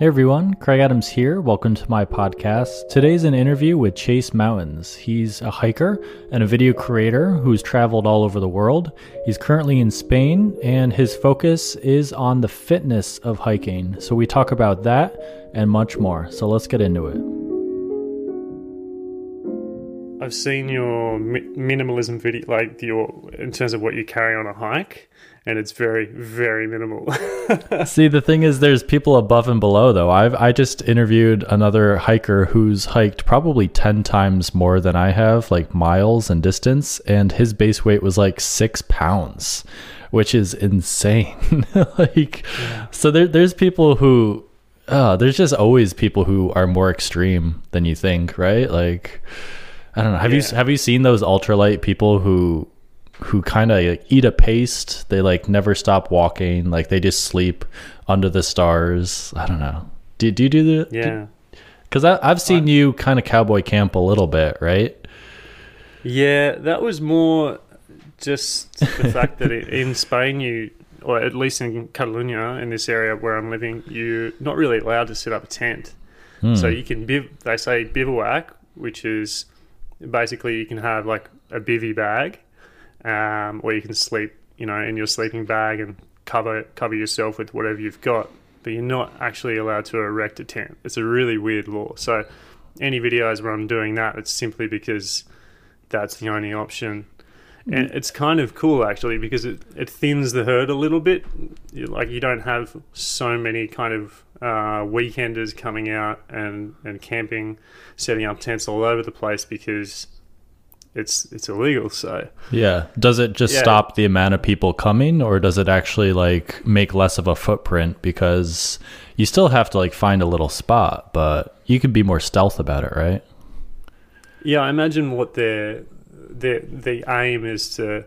Hey everyone, Craig Adams here. Welcome to my podcast. Today's an interview with Chase Mountains. He's a hiker and a video creator who's traveled all over the world. He's currently in Spain and his focus is on the fitness of hiking. So we talk about that and much more. So let's get into it. I've seen your minimalism video, like your in terms of what you carry on a hike. And it's very, very minimal. See, the thing is, there's people above and below, though. I just interviewed another hiker who's hiked probably 10 times more than I have, like miles and distance. And his base weight was like 6 pounds, which is insane. So there's people who, there's just always people who are more extreme than you think, right? Like, I don't know. Have you seen those ultralight people who kind of like eat a paste? They like never stop walking. Like they just sleep under the stars. I don't know. Do you do that? Yeah. Because I've seen you kind of cowboy camp a little bit, right? Yeah, that was more just the fact that in Spain you, or at least in Catalonia, in this area where I'm living, you're not really allowed to set up a tent. So you can, they say bivouac, which is basically you can have like a bivvy bag. Or you can sleep, you know, in your sleeping bag and cover yourself with whatever you've got, but you're not actually allowed to erect a tent. It's a really weird law. So any videos where I'm doing that, it's simply because that's the only option. And it's kind of cool actually, because it thins the herd a little bit. Like you don't have so many kind of weekenders coming out and camping, setting up tents all over the place because it's illegal. So yeah, does it just stop the amount of people coming, or does it actually like make less of a footprint? Because you still have to like find a little spot, but you can be more stealth about it, right? Yeah, I imagine what the aim is to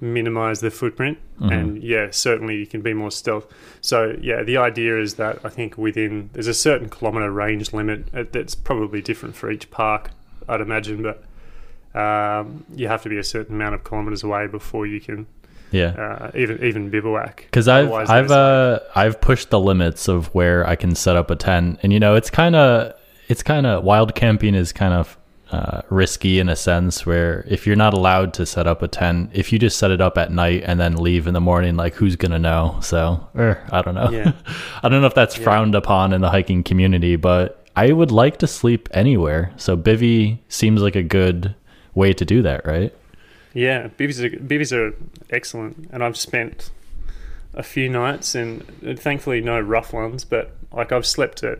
minimize the footprint. And yeah, certainly you can be more stealth. So yeah, the idea is that I think within there's a certain kilometer range limit that's probably different for each park, I'd imagine, but you have to be a certain amount of kilometers away before you can even bivouac. Because I've pushed the limits of where I can set up a tent, and you know it's kind of wild camping is kind of risky in a sense where if you're not allowed to set up a tent, if you just set it up at night and then leave in the morning, like who's gonna know? So I don't know. Yeah. I don't know if that's frowned upon in the hiking community, but I would like to sleep anywhere. So bivvy seems like a good way to do that, right? Yeah, bivvies are excellent, and I've spent a few nights and thankfully no rough ones, but like I've slept at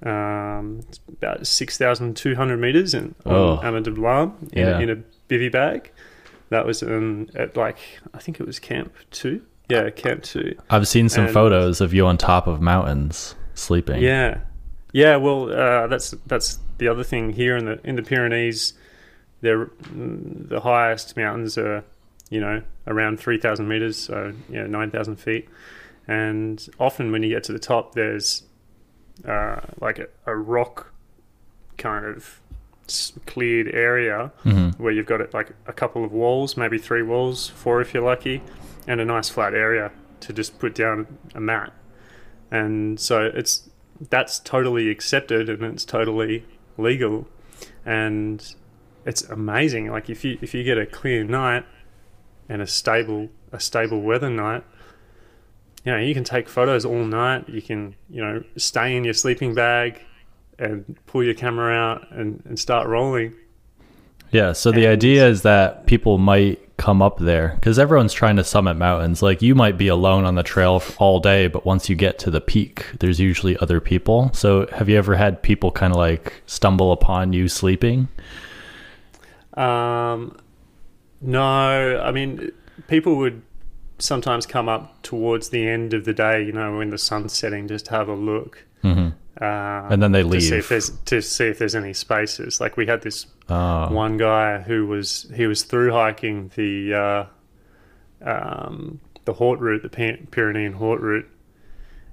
about 6,200 meters in Amadablam in a bivvy bag. That was at like I think it was camp 2. Yeah, camp 2. I've seen some photos of you on top of mountains sleeping. Yeah. Well, that's the other thing here in the Pyrenees. The highest mountains are, you know, around 3,000 meters, so 9,000 feet. And often when you get to the top, there's like a rock kind of cleared area where you've got like a couple of walls, maybe 3 walls, 4 if you're lucky, and a nice flat area to just put down a mat. And so that's totally accepted and it's totally legal. And it's amazing. Like if you get a clear night and a stable weather night, you know, you can take photos all night. You can, you know, stay in your sleeping bag and pull your camera out and start rolling. Yeah. So the idea is that people might come up there because everyone's trying to summit mountains. Like you might be alone on the trail all day, but once you get to the peak, there's usually other people. So have you ever had people kind of like stumble upon you sleeping? No, I mean, people would sometimes come up towards the end of the day, you know, when the sun's setting, just to have a look. And then they leave. To see if there's any spaces. Like we had this one guy who was through hiking the Haut route, the Pyrenean Haut route.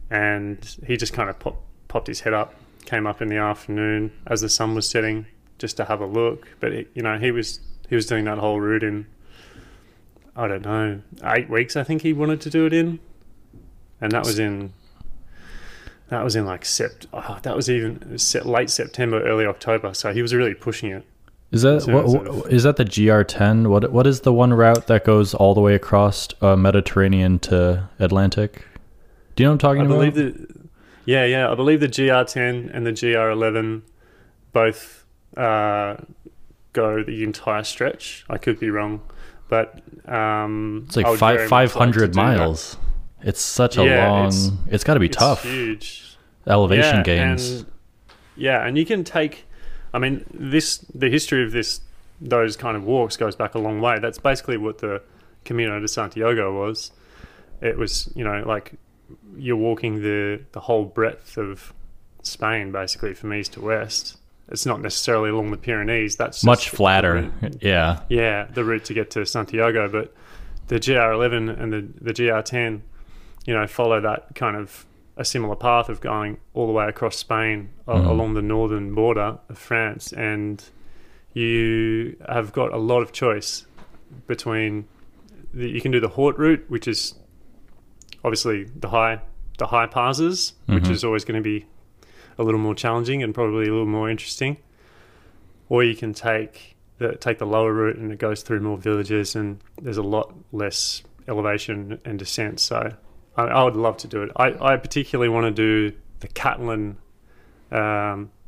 And he just kind of popped his head up, came up in the afternoon as the sun was setting, just to have a look. But it, you know, he was doing that whole route in, I don't know, 8 weeks I think he wanted to do it in, and that was in That was in like late September, early October. So he was really pushing it. Is that so is that the GR10? What is the one route that goes all the way across Mediterranean to Atlantic? Do you know what I'm talking about? I believe the GR10 and the GR11 both go the entire stretch. I could be wrong, but it's like 500 miles. It's such a long. It's got to be tough. Huge elevation gains. And you can take. I mean, the history of those kind of walks goes back a long way. That's basically what the Camino de Santiago was. It was, like you're walking the whole breadth of Spain, basically, from east to west. It's not necessarily along the Pyrenees. That's much flatter. The route to get to Santiago. But the GR11 and the GR10, follow that kind of a similar path of going all the way across Spain along the northern border of France, and you have got a lot of choice between you can do the Haut route, which is obviously the high passes, which is always going to be a little more challenging and probably a little more interesting, or you can take the lower route, and it goes through more villages and there's a lot less elevation and descent. So I would love to do it. I particularly want to do the Catalan,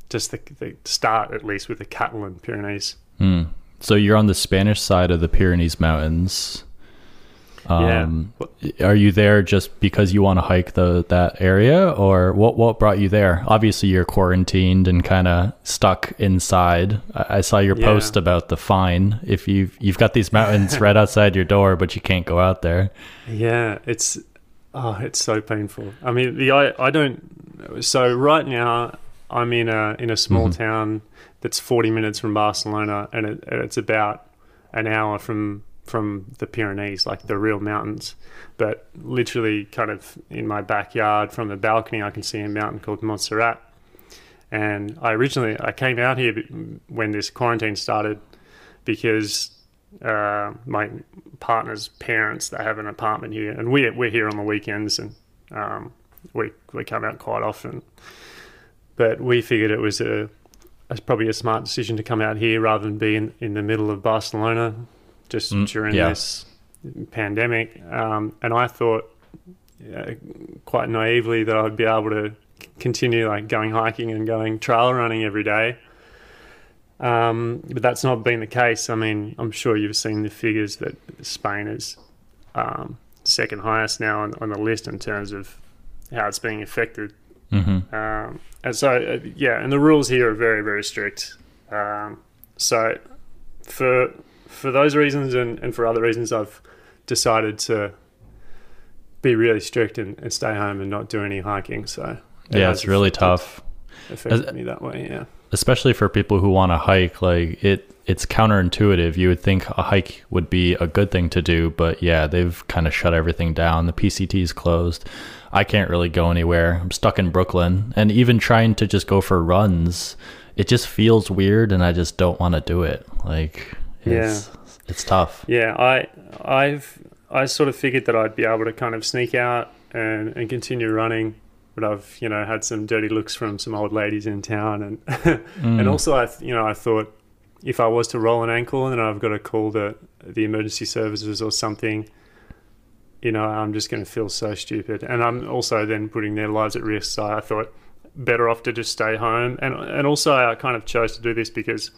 just the start at least with the Catalan Pyrenees. Mm. So you're on the Spanish side of the Pyrenees Mountains. Are you there just because you want to hike that area, or what brought you there? Obviously, you're quarantined and kind of stuck inside. I saw your post about the fine if you've got these mountains right outside your door, but you can't go out there. Yeah, it's so painful. I mean, so right now I'm in a small town that's 40 minutes from Barcelona, and it's about an hour from the Pyrenees, like the real mountains. But literally kind of in my backyard from the balcony, I can see a mountain called Montserrat. And I came out here when this quarantine started because my partner's parents, they have an apartment here, and we're here on the weekends, and we come out quite often. But we figured it was probably a smart decision to come out here rather than be in the middle of Barcelona just during this pandemic. And I thought quite naively that I'd be able to continue like going hiking and going trail running every day. But that's not been the case. I mean, I'm sure you've seen the figures that Spain is second highest now on the list in terms of how it's being affected. And so, and the rules here are very, very strict. So for those reasons and for other reasons, I've decided to be really strict and stay home and not do any hiking. So it's really tough. Affected me that way, yeah. Especially for people who want to hike, like it's counterintuitive. You would think a hike would be a good thing to do, but they've kind of shut everything down. The PCT is closed. I can't really go anywhere. I'm stuck in Brooklyn, and even trying to just go for runs, it just feels weird, and I just don't want to do it. Like, it's tough. Yeah, I sort of figured that I'd be able to kind of sneak out and continue running. But I've, had some dirty looks from some old ladies in town, and and also I thought if I was to roll an ankle and I've got to call the emergency services or something, I'm just going to feel so stupid, and I'm also then putting their lives at risk. So I thought better off to just stay home, and also I kind of chose to do this because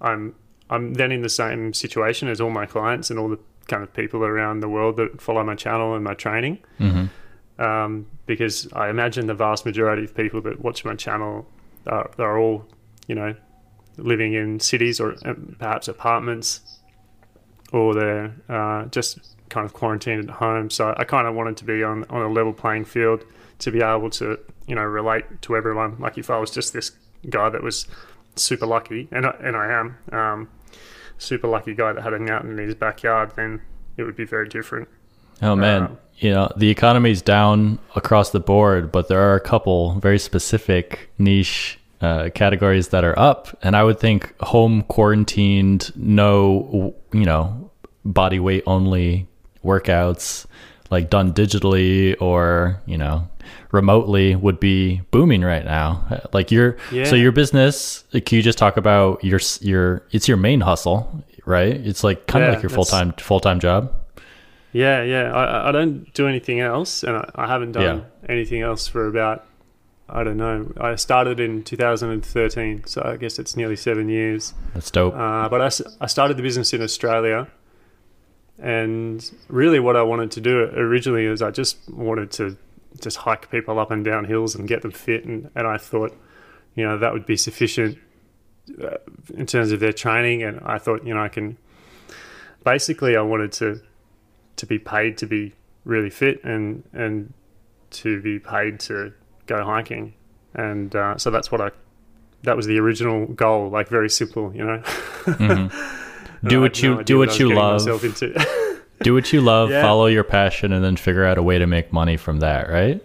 I'm then in the same situation as all my clients and all the kind of people around the world that follow my channel and my training. Because I imagine the vast majority of people that watch my channel are all, living in cities or perhaps apartments, or they're just kind of quarantined at home. So I kind of wanted to be on a level playing field to be able to, relate to everyone. Like if I was just this guy that was super lucky, and I am super lucky guy that had a mountain in his backyard, then it would be very different. Oh man. The economy's down across the board, but there are a couple very specific niche categories that are up. And I would think home quarantined, no, body weight only workouts like done digitally or, you know, remotely would be booming right now. Like so your business, like, can you just talk about it's your main hustle, right? It's like kind of like your full-time job. Yeah. Yeah. I don't do anything else, and I haven't done anything else for about, I don't know. I started in 2013, so I guess it's nearly 7 years. That's dope. But I started the business in Australia, and really what I wanted to do originally is I just wanted to just hike people up and down hills and get them fit. And I thought, you know, that would be sufficient in terms of their training. And I thought, you know, I wanted to be paid to be really fit and to be paid to go hiking. And so that's that was the original goal, like very simple, you know. Mm-hmm. Do what you love, follow your passion, and then figure out a way to make money from that, right?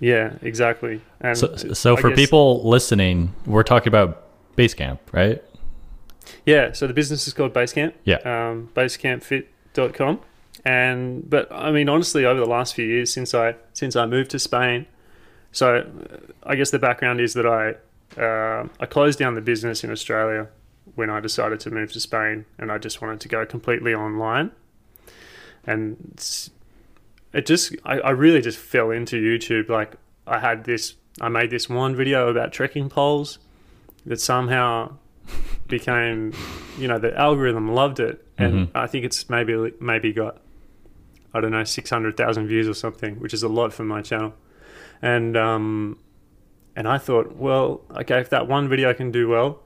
Yeah, exactly. And so for people listening, we're talking about Basecamp, right? Yeah, so the business is called Basecamp. Yeah. Basecampfit.com. But I mean, honestly, over the last few years since I moved to Spain, so I guess the background is that I closed down the business in Australia when I decided to move to Spain, and I just wanted to go completely online. And I really just fell into YouTube. Like I made this one video about trekking poles that somehow became, you know, the algorithm loved it. And I think it's maybe got, I don't know, 600,000 views or something, which is a lot for my channel. And I thought, well, okay, if that one video can do well,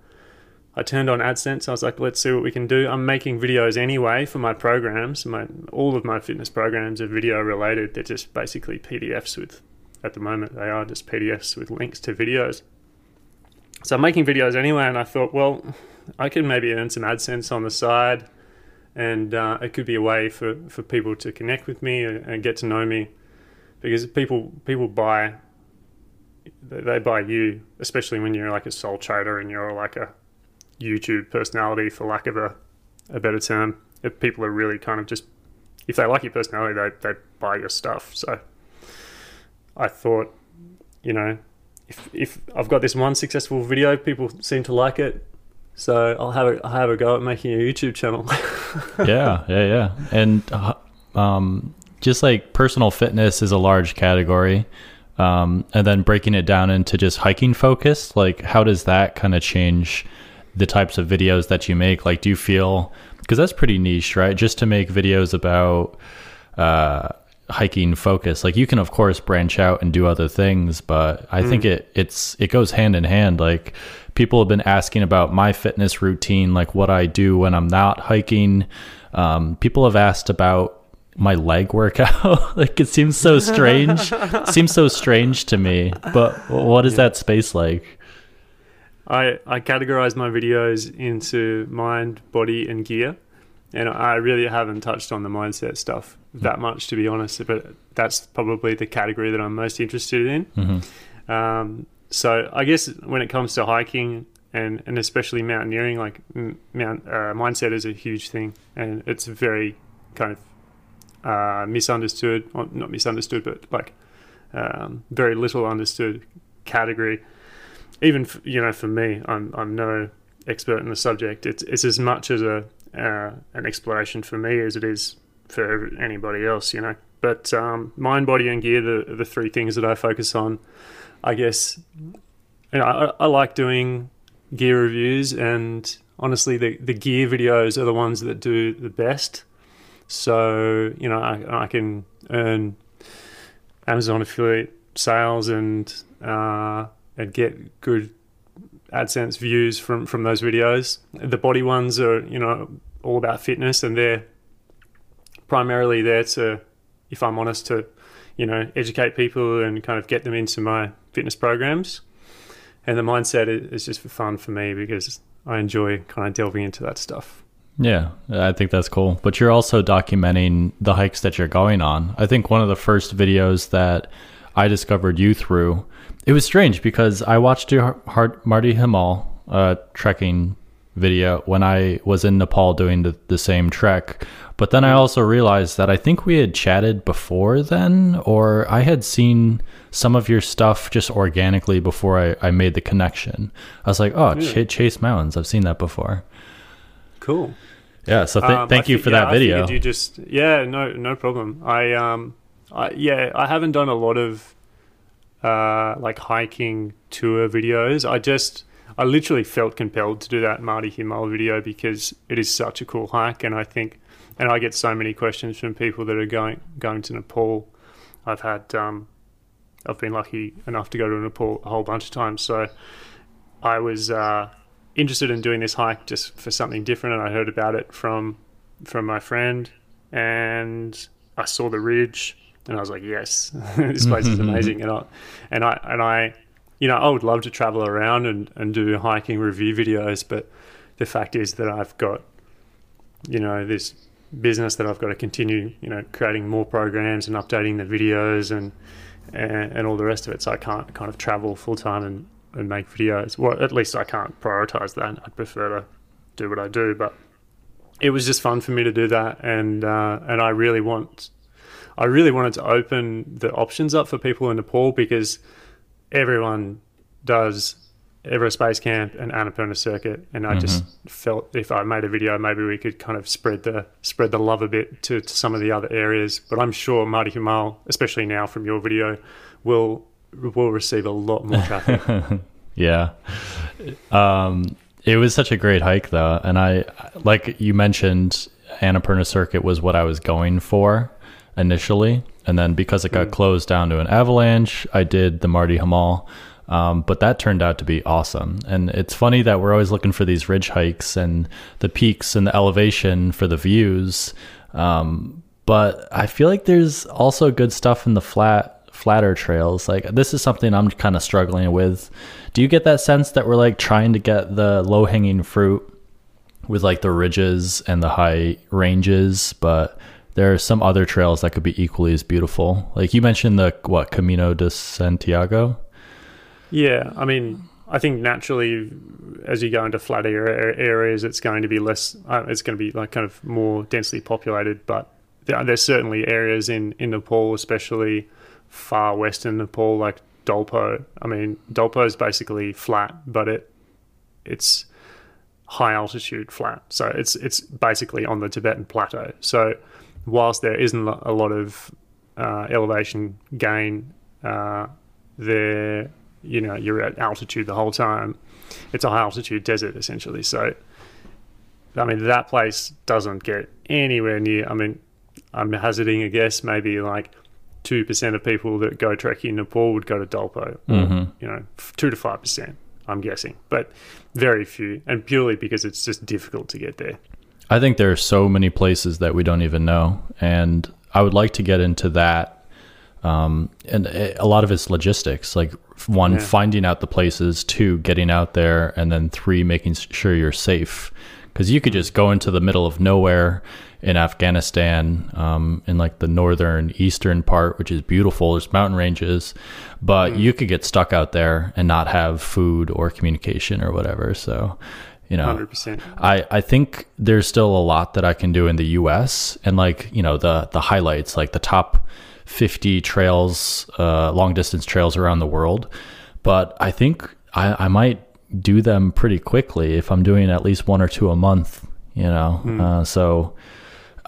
I turned on AdSense. I was like, let's see what we can do. I'm making videos anyway for my programs. All of my fitness programs are video related. They're just basically PDFs at the moment, they are just PDFs with links to videos. So I'm making videos anyway, and I thought, well, I can maybe earn some AdSense on the side, and it could be a way for people to connect with me and get to know me, because people buy, they buy you, especially when you're like a sole trader and you're like a YouTube personality, for lack of a better term. If people are really kind of just, if they like your personality, they buy your stuff. So I thought, you know, if I've got this one successful video, people seem to like it, so I'll have a go at making a YouTube channel. yeah. And just like personal fitness is a large category, and then breaking it down into just hiking focus, like how does that kind of change the types of videos that you make? Like, do you feel, because that's pretty niche, right? Just to make videos about hiking focus, like you can of course branch out and do other things, but I think it goes hand in hand. Like people have been asking about my fitness routine, like what I do when I'm not hiking. People have asked about my leg workout. Like it seems so strange. To me, but what is that space like? I categorize my videos into mind, body, and gear. And I really haven't touched on the mindset stuff that much, to be honest, but that's probably the category that I'm most interested in. Mm-hmm. So I guess when it comes to hiking and especially mountaineering, like mindset is a huge thing, and it's very kind of misunderstood, or not misunderstood, but like very little understood category. Even, you know, for me, I'm no expert in the subject. It's as much as an exploration for me as it is for anybody else, you know. But mind, body, and gear, the three things that I focus on, I guess. You know, I like doing gear reviews, and honestly, the gear videos are the ones that do the best. So, you know, I can earn Amazon affiliate sales and get good AdSense views from those videos. The body ones are, you know, all about fitness, and they're primarily there to, if I'm honest, to, you know, educate people and kind of get them into my fitness programs. And the mindset is just for fun for me, because I enjoy kind of delving into that stuff. Yeah, I think that's cool. But you're also documenting the hikes that you're going on. I think one of the first videos that I discovered you through, it was strange because I watched your Mardi Himal trekking video when I was in Nepal doing the same trek. But then I also realized that I think we had chatted before then, or I had seen some of your stuff just organically before I made the connection. I was like, oh, yeah. Chase Mountains. I've seen that before. Cool. Yeah. So thank you for that video. You just, yeah, no problem. I haven't done a lot of like hiking tour videos. I literally felt compelled to do that Mardi Himal video because it is such a cool hike, and I get so many questions from people that are going to Nepal. I've been lucky enough to go to Nepal a whole bunch of times, so I was interested in doing this hike just for something different, and I heard about it from my friend, and I saw the ridge, and I was like, yes, this place is amazing. And I you know, I would love to travel around and do hiking review videos, but the fact is that I've got, you know, this business that I've got to continue, you know, creating more programs and updating the videos and all the rest of it. So I can't kind of travel full time and make videos. Well, at least I can't prioritize that. I'd prefer to do what I do, but it was just fun for me to do that. And I really wanted to open the options up for people in Nepal, because everyone does Everest Base Camp and Annapurna Circuit, and I just felt if I made a video, maybe we could kind of spread the love a bit to some of the other areas. But I'm sure Mardi Himal, especially now from your video, will receive a lot more traffic. Yeah. It was such a great hike though, and I, like you mentioned, Annapurna Circuit was what I was going for initially, and then because it got closed down to an avalanche, I did the Mardi Himal, but that turned out to be awesome. And it's funny that we're always looking for these ridge hikes and the peaks and the elevation for the views, but I feel like there's also good stuff in the flatter trails. Like, this is something I'm kind of struggling with. Do you get that sense that we're like trying to get the low-hanging fruit with like the ridges and the high ranges, but there are some other trails that could be equally as beautiful? Like you mentioned Camino de Santiago. Yeah. I mean, I think naturally as you go into flat areas, it's going to be less, it's going to be like kind of more densely populated, but there's certainly areas in Nepal, especially far western Nepal, like Dolpo. I mean, Dolpo is basically flat, but it's high altitude flat. So it's basically on the Tibetan plateau. So whilst there isn't a lot of elevation gain there, you know, you're at altitude the whole time. It's a high altitude desert essentially. So, I mean, that place doesn't get anywhere near, I mean, I'm hazarding a guess, maybe like 2% of people that go trekking in Nepal would go to Dolpo, or, you know, 2 to 5%, I'm guessing, but very few, and purely because it's just difficult to get there. I think there are so many places that we don't even know, and I would like to get into that. And a lot of it's logistics, like one, finding out the places, two, getting out there, and then three, making sure you're safe. Because you could just go into the middle of nowhere in Afghanistan, in like the northern eastern part, which is beautiful. There's mountain ranges, but you could get stuck out there and not have food or communication or whatever. So, you know, 100%. I think there's still a lot that I can do in the US, and like, you know, the highlights, like the top 50 trails, long distance trails around the world. But I think I might do them pretty quickly if I'm doing at least one or two a month, you know? So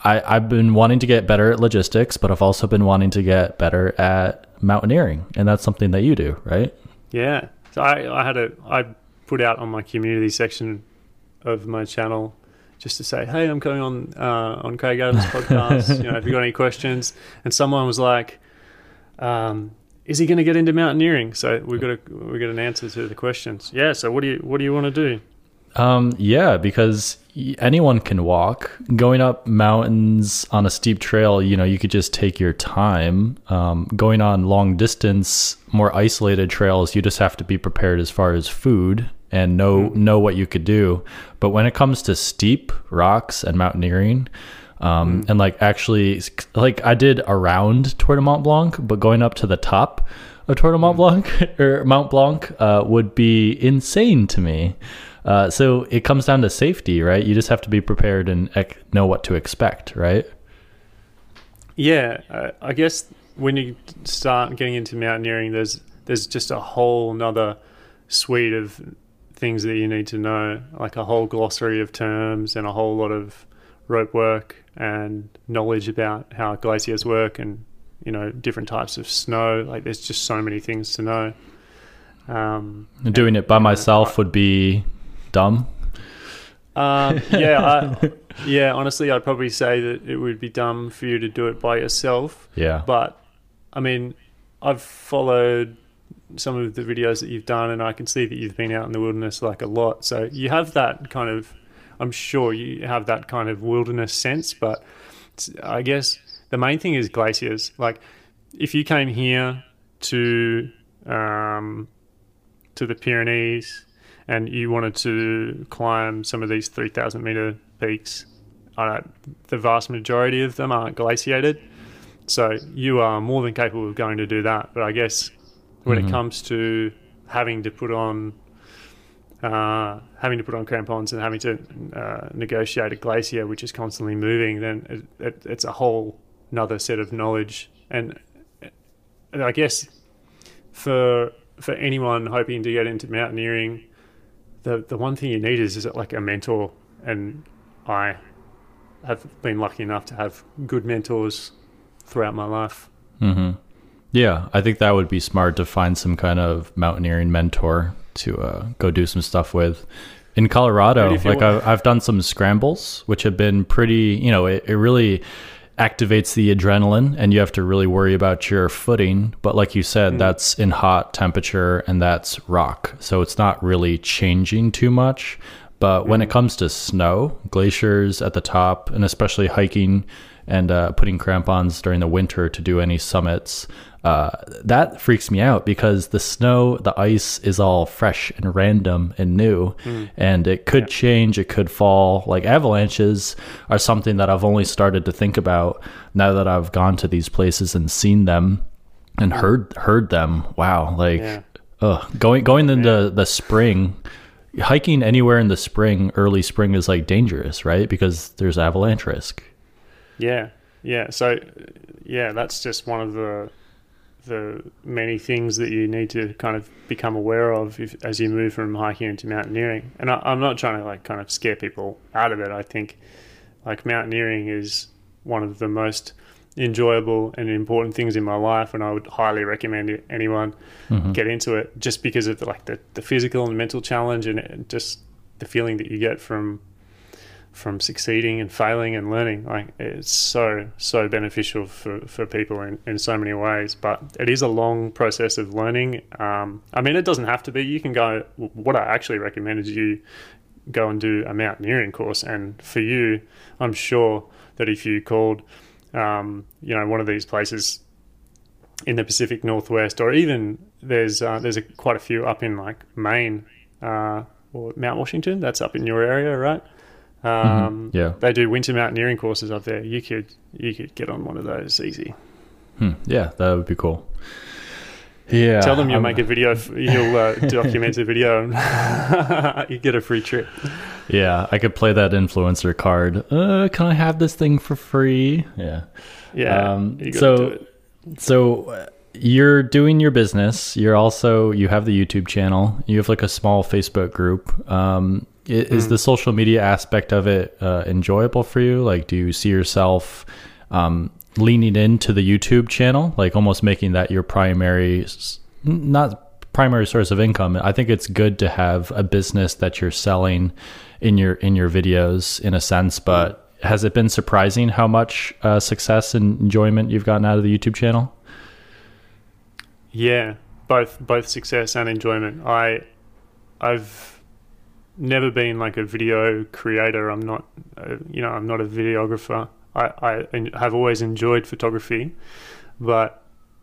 I've been wanting to get better at logistics, but I've also been wanting to get better at mountaineering, and that's something that you do, right? Yeah. So I put out on my community section of my channel just to say, hey, I'm coming on Craig Adams' podcast, you know, if you got any questions. And someone was like, is he going to get into mountaineering? So we got an answer to the questions. Yeah. So what do you want to do? Yeah, because anyone can walk. Going up mountains on a steep trail, you know, you could just take your time. Going on long distance, more isolated trails, you just have to be prepared as far as food and know what you could do. But when it comes to steep rocks and mountaineering, and like actually, like I did around Tour de Mont Blanc, but going up to the top of Tour de Mont Blanc or Mount Blanc would be insane to me. So it comes down to safety, right? You just have to be prepared and know what to expect, right? Yeah, I guess when you start getting into mountaineering, there's just a whole nother suite of things that you need to know, like a whole glossary of terms and a whole lot of rope work and knowledge about how glaciers work and, you know, different types of snow. Like, there's just so many things to know. Doing it by myself would be dumb. Yeah, honestly, I'd probably say that it would be dumb for you to do it by yourself. Yeah. But, I mean, I've followed some of the videos that you've done, and I can see that you've been out in the wilderness, like, a lot. So you have that kind of, I'm sure you have that kind of wilderness sense, but I guess the main thing is glaciers. Like, if you came here to the Pyrenees and you wanted to climb some of these 3,000 meter peaks, the vast majority of them aren't glaciated. So you are more than capable of going to do that. But I guess when it comes to having to put on crampons and having to negotiate a glacier, which is constantly moving, then it's a whole another set of knowledge. And I guess for anyone hoping to get into mountaineering, the one thing you need is like a mentor. And I have been lucky enough to have good mentors throughout my life. Mm-hmm. Yeah, I think that would be smart, to find some kind of mountaineering mentor to go do some stuff with. In Colorado, like, I've done some scrambles, which have been pretty, you know, it really activates the adrenaline and you have to really worry about your footing. But like you said, that's in hot temperature and that's rock. So it's not really changing too much. But when it comes to snow, glaciers at the top, and especially hiking and putting crampons during the winter to do any summits, that freaks me out, because the snow, the ice is all fresh and random and new, and it could change, it could fall. Like, avalanches are something that I've only started to think about now that I've gone to these places and seen them and heard them. Wow. Like, going into the spring, hiking anywhere in the spring, early spring, is like dangerous, right? Because there's avalanche risk. Yeah. Yeah. So yeah, that's just one of the many things that you need to kind of become aware of as you move from hiking into mountaineering. And I'm not trying to like kind of scare people out of it. I think like mountaineering is one of the most enjoyable and important things in my life, and I would highly recommend anyone get into it, just because of like the physical and mental challenge and just the feeling that you get from succeeding and failing and learning. Like, it's so beneficial for people in so many ways, but it is a long process of learning. I mean, it doesn't have to be. You can go, what I actually recommend is you go and do a mountaineering course. And for you, I'm sure that if you called, you know, one of these places in the Pacific Northwest, or even there's quite a few up in like Maine, or Mount Washington, that's up in your area, right? Yeah, they do winter mountaineering courses up there. You could get on one of those easy. Yeah, that would be cool. Yeah, tell them you'll make a video. You'll document a video and you get a free trip. Yeah, I could play that influencer card. Can I have this thing for free? Yeah. So you're doing your business. You're also, you have the YouTube channel. You have like a small Facebook group. Is the social media aspect of it enjoyable for you? Like, do you see yourself leaning into the YouTube channel, like almost making that your not primary source of income? I think it's good to have a business that you're selling in your videos, in a sense, but has it been surprising how much success and enjoyment you've gotten out of the YouTube channel? Yeah, both success and enjoyment. I've never been like a video creator. I'm not, I'm not a videographer. I have always enjoyed photography, but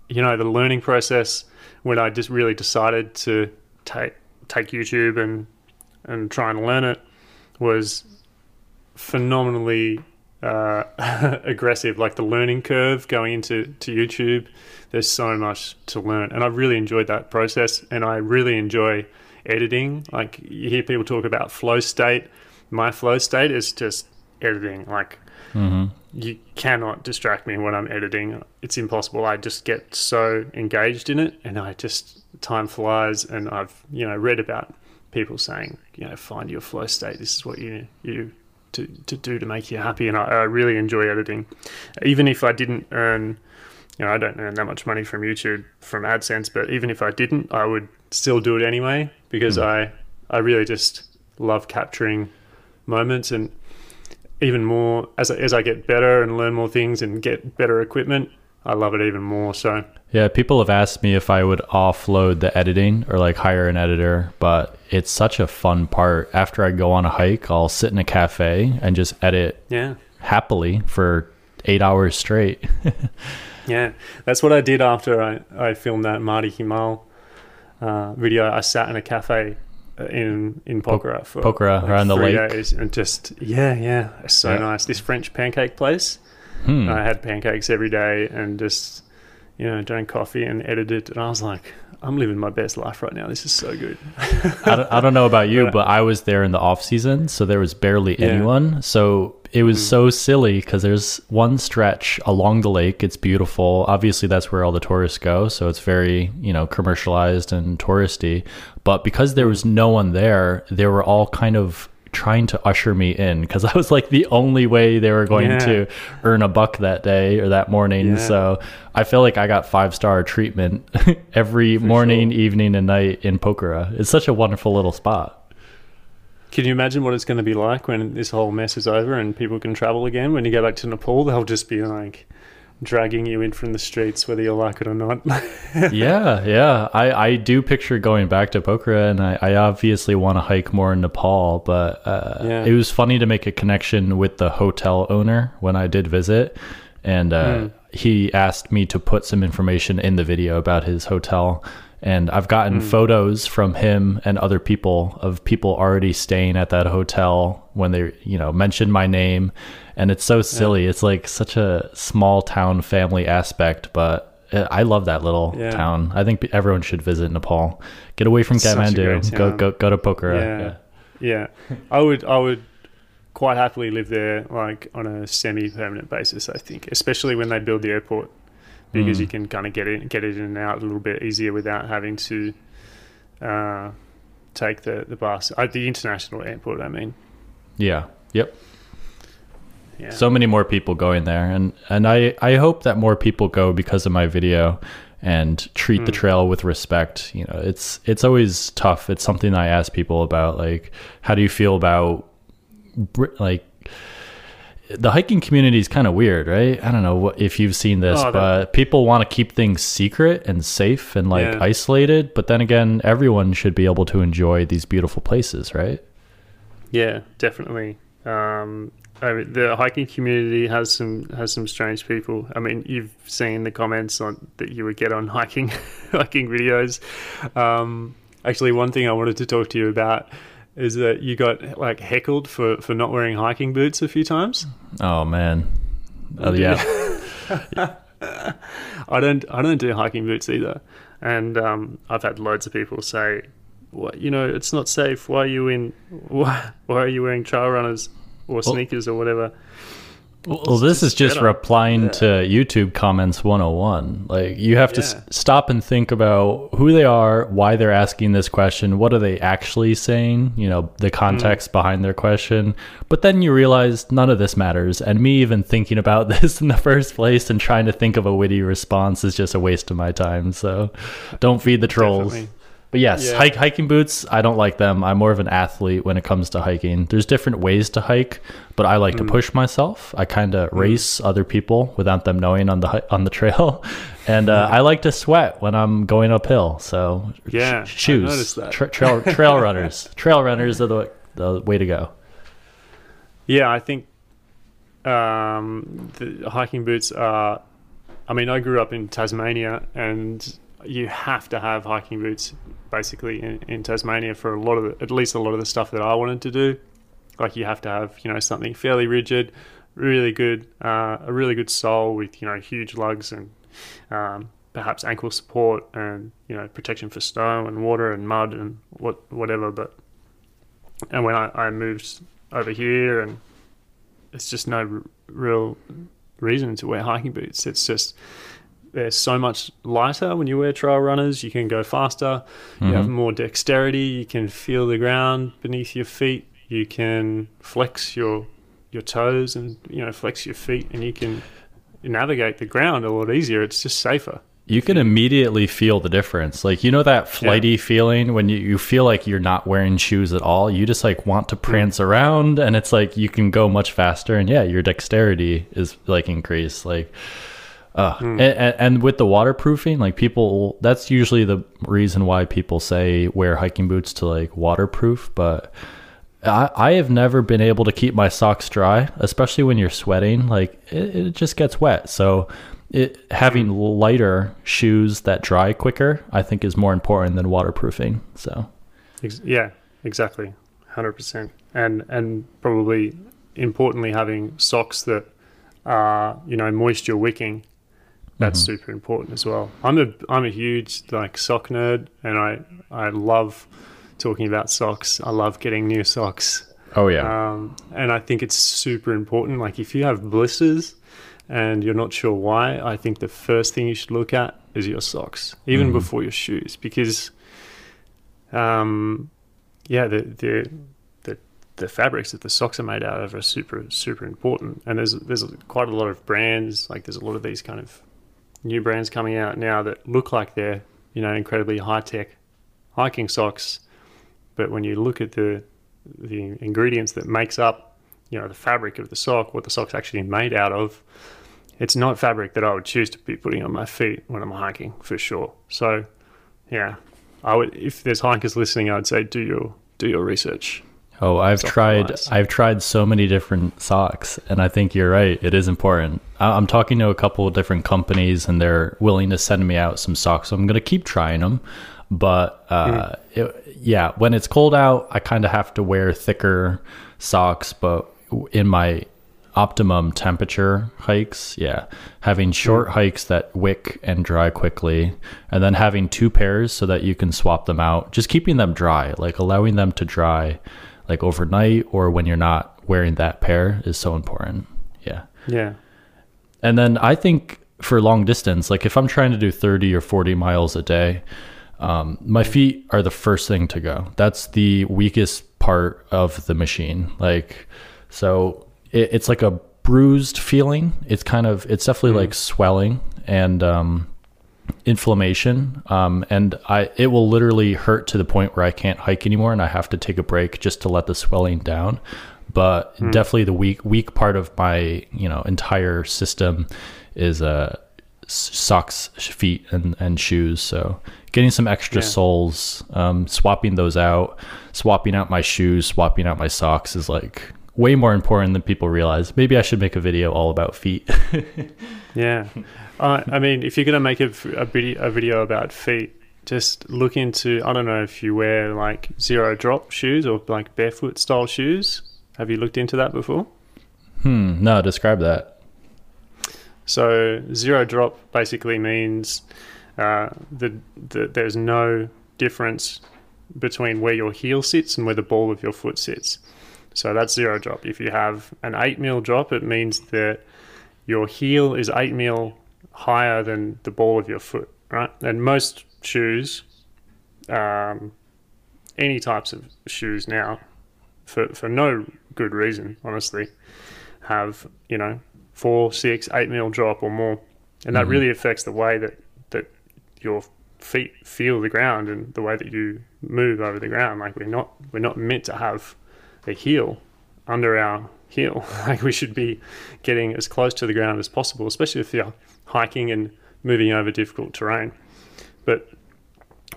you know, the learning process when I just really decided to take YouTube and try and learn it was phenomenally aggressive. Like, the learning curve going into YouTube, there's so much to learn, and I really enjoyed that process, and I really enjoy editing. Like, you hear people talk about flow state. My flow state is just editing. Like, you cannot distract me when I'm editing. It's impossible. I just get so engaged in it, and I just, time flies. And I've, you know, read about people saying, you know, find your flow state. This is what you do to make you happy. And I really enjoy editing. Even if I didn't earn, you know, I don't earn that much money from YouTube, from AdSense, but even if I didn't, I would still do it anyway, because I really just love capturing moments. And even more as I get better and learn more things and get better equipment, I love it even more. So yeah, people have asked me if I would offload the editing or like hire an editor, but it's such a fun part. After I go on a hike, I'll sit in a cafe and just edit happily for 8 hours straight. Yeah, that's what I did after I filmed that Mardi Himal video. I sat in a cafe in Pokhara for like around 3 days, and just it's so nice. This French pancake place. I had pancakes every day and just, you know, drank coffee and edited, and I was like, I'm living my best life right now. This is so good. I don't know about you, but I was there in the off season, so there was barely anyone. So it was so silly, because there's one stretch along the lake. It's beautiful. Obviously, that's where all the tourists go. So it's very, you know, commercialized and touristy. But because there was no one there, they were all kind of trying to usher me in, because I was like the only way they were going to earn a buck that day or that morning. So I feel like I got 5-star treatment every morning, evening, and night in Pokhara. It's such a wonderful little spot. Can you imagine what it's going to be like when this whole mess is over and people can travel again? When you go back to Nepal, they'll just be like dragging you in from the streets, whether you like it or not. I do picture going back to Pokhara, and I obviously want to hike more in Nepal, but it was funny to make a connection with the hotel owner when I did visit, and he asked me to put some information in the video about his hotel. And I've gotten photos from him and other people of people already staying at that hotel when they, you know, mentioned my name. And it's so silly. It's like such a small town family aspect, but I love that little town. I think everyone should visit Nepal. Get away from Kathmandu. Go to Pokhara. Yeah. I would quite happily live there, like on a semi-permanent basis, I think, especially when they build the airport, because you can kind of get it in and out a little bit easier without having to take the bus at the international airport, I mean. So many more people going there, and I hope that more people go because of my video and treat the trail with respect. You know, it's always tough. It's something I ask people about, like, how do you feel about, like, the hiking community is kind of weird, right? I don't know if you've seen this, but people want to keep things secret and safe and like isolated. But then again, everyone should be able to enjoy these beautiful places, right? Yeah, definitely. I mean, the hiking community has some strange people. I mean, you've seen the comments that you would get on hiking videos. Actually, one thing I wanted to talk to you about is that you got like heckled for not wearing hiking boots a few times. Oh man. Oh yeah. I don't do hiking boots either. And I've had loads of people say, "What, you know, it's not safe. Why are you wearing trail runners or sneakers or whatever?" Well, this is just replying to YouTube comments 101. Like, you have to stop and think about who they are, why they're asking this question, what are they actually saying, you know, the context behind their question. But then you realize none of this matters. And me even thinking about this in the first place and trying to think of a witty response is just a waste of my time. So don't feed the trolls. Definitely. But yes, hiking boots, I don't like them. I'm more of an athlete when it comes to hiking. There's different ways to hike, but I like to push myself. I kind of race other people without them knowing on the trail. And I like to sweat when I'm going uphill. So shoes, I noticed that. Trail runners. Trail runners are the way to go. Yeah, I think the hiking boots are... I mean, I grew up in Tasmania, and... you have to have hiking boots basically in Tasmania for at least a lot of the stuff that I wanted to do. Like, you have to have, you know, something fairly rigid, really good, a really good sole with, you know, huge lugs and perhaps ankle support and, you know, protection for snow and water and mud and whatever. But, and when I moved over here, and it's just no real reason to wear hiking boots. It's just, they're so much lighter when you wear trail runners. You can go faster, mm-hmm. you have more dexterity, you can feel the ground beneath your feet, you can flex your toes and, you know, flex your feet, and you can navigate the ground a lot easier. It's just safer. You can immediately feel the difference. Like, you know, that flighty feeling when you feel like you're not wearing shoes at all. You just like want to prance around, and it's like you can go much faster, and your dexterity is like increased. Like, and with the waterproofing, like people, that's usually the reason why people say wear hiking boots to like waterproof. But I have never been able to keep my socks dry, especially when you're sweating. Like it just gets wet. So having lighter shoes that dry quicker, I think, is more important than waterproofing. So, yeah, exactly, 100%, and probably importantly, having socks that are, you know, moisture wicking. That's super important as well. I'm a huge like sock nerd, and I love talking about socks. I love getting new socks. Oh yeah, and I think it's super important. Like if you have blisters and you're not sure why, I think the first thing you should look at is your socks, even before your shoes, because the fabrics that the socks are made out of are super, super important. And there's quite a lot of brands, like there's a lot of these kind of new brands coming out now that look like they're, you know, incredibly high-tech hiking socks, but when you look at the ingredients that makes up, you know, the fabric of the sock, what the sock's actually made out of, it's not fabric that I would choose to be putting on my feet when I'm hiking, for sure. So, yeah, I would. If there's hikers listening, I'd say do your research. Oh, I've tried so many different socks, and I think you're right. It is important. I'm talking to a couple of different companies, and they're willing to send me out some socks. So I'm gonna keep trying them, but when it's cold out, I kind of have to wear thicker socks. But in my optimum temperature hikes, having short hikes that wick and dry quickly, and then having two pairs so that you can swap them out, just keeping them dry, like allowing them to dry like overnight or when you're not wearing that pair is so important. And then I think for long distance, like if I'm trying to do 30 or 40 miles a day, my feet are the first thing to go. That's the weakest part of the machine. Like, so it's like a bruised feeling. It's definitely like swelling and, inflammation. It will literally hurt to the point where I can't hike anymore, and I have to take a break just to let the swelling down. But definitely the weak part of my, you know, entire system is, socks, feet, and shoes. So getting some extra soles, swapping out my shoes, swapping out my socks is like way more important than people realize. Maybe I should make a video all about feet. I mean, if you're going to make a video about feet, just look into, I don't know if you wear like zero drop shoes or like barefoot style shoes. Have you looked into that before? No, describe that. So zero drop basically means there's no difference between where your heel sits and where the ball of your foot sits. So that's zero drop. If you have an 8 mil drop, it means that your heel is 8 mil higher than the ball of your foot, right? And most shoes, any types of shoes now, for no good reason, honestly, have, you know, 4, 6, 8 mil drop or more, and that really affects the way that your feet feel the ground and the way that you move over the ground. Like we're not meant to have a heel under our heel. Like we should be getting as close to the ground as possible, especially if you're hiking and moving over difficult terrain. But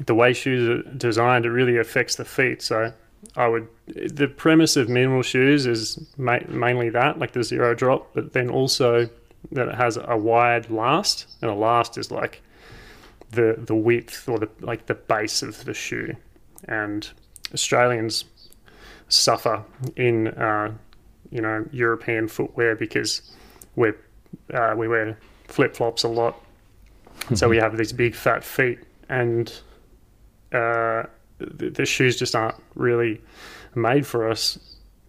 the way shoes are designed, it really affects the feet. So the premise of minimal shoes is mainly that, like the zero drop, but then also that it has a wide last, and a last is like the width or the base of the shoe. And Australians suffer in European footwear because we wear flip flops a lot, So we have these big fat feet, and the shoes just aren't really made for us.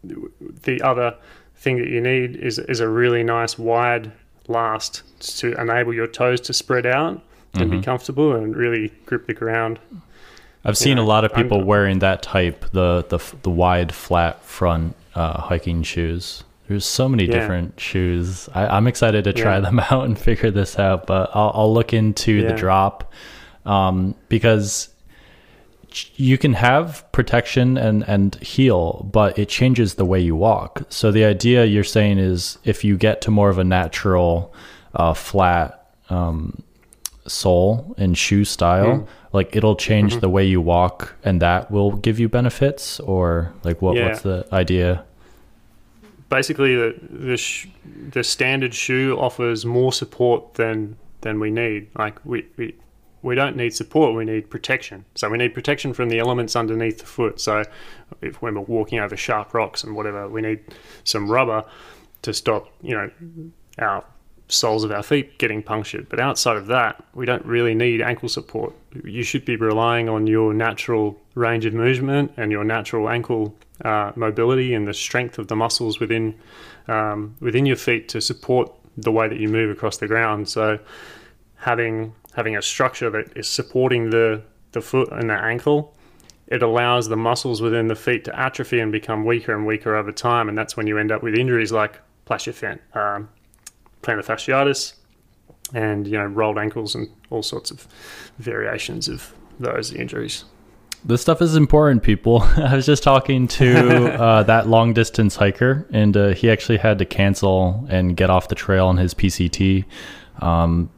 The other thing that you need is a really nice wide last to enable your toes to spread out and be comfortable and really grip the ground. I've seen a lot of people wearing that type, the wide flat front hiking shoes. There's so many different shoes. I'm excited to try them out and figure this out, but I'll look into the drop, because you can have protection and heel, but it changes the way you walk. So the idea you're saying is if you get to more of a natural flat sole and shoe style, like it'll change the way you walk, and that will give you benefits, or like what's the idea? Basically the standard shoe offers more support than we need. Like we don't need support, we need protection. So we need protection from the elements underneath the foot. So if we're walking over sharp rocks and whatever, we need some rubber to stop, our soles of our feet getting punctured. But outside of that, we don't really need ankle support. You should be relying on your natural range of movement and your natural ankle mobility and the strength of the muscles within your feet to support the way that you move across the ground. So having a structure that is supporting the foot and the ankle, it allows the muscles within the feet to atrophy and become weaker and weaker over time, and that's when you end up with injuries like plantar fasciitis and rolled ankles and all sorts of variations of those injuries. This stuff is important, people. I was just talking to that long distance hiker, and he actually had to cancel and get off the trail on his PCT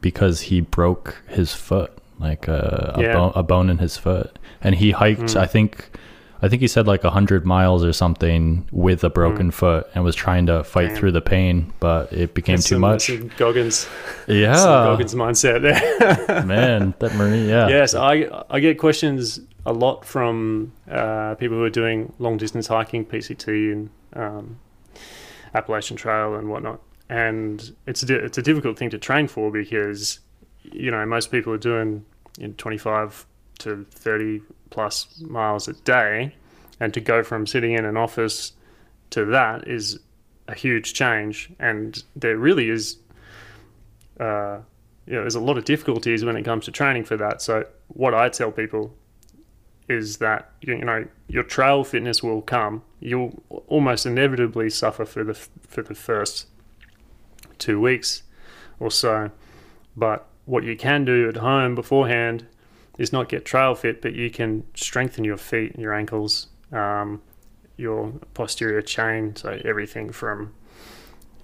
because he broke his foot, like a bone in his foot. And he hiked, I think he said like 100 miles or something with a broken foot, and was trying to fight through the pain, but it became too much. Goggins. Yeah. Goggins mindset there. Man, that Marie, Yes, I get questions a lot from people who are doing long distance hiking, PCT and Appalachian Trail and whatnot. And it's a difficult thing to train for, because, most people are doing 25 to 30 plus miles a day, and to go from sitting in an office to that is a huge change. And there really is there's a lot of difficulties when it comes to training for that. So what I tell people is that your trail fitness will come. You'll almost inevitably suffer for the first 2 weeks or so, but what you can do at home beforehand is not get trail fit, but you can strengthen your feet and your ankles, your posterior chain, so everything from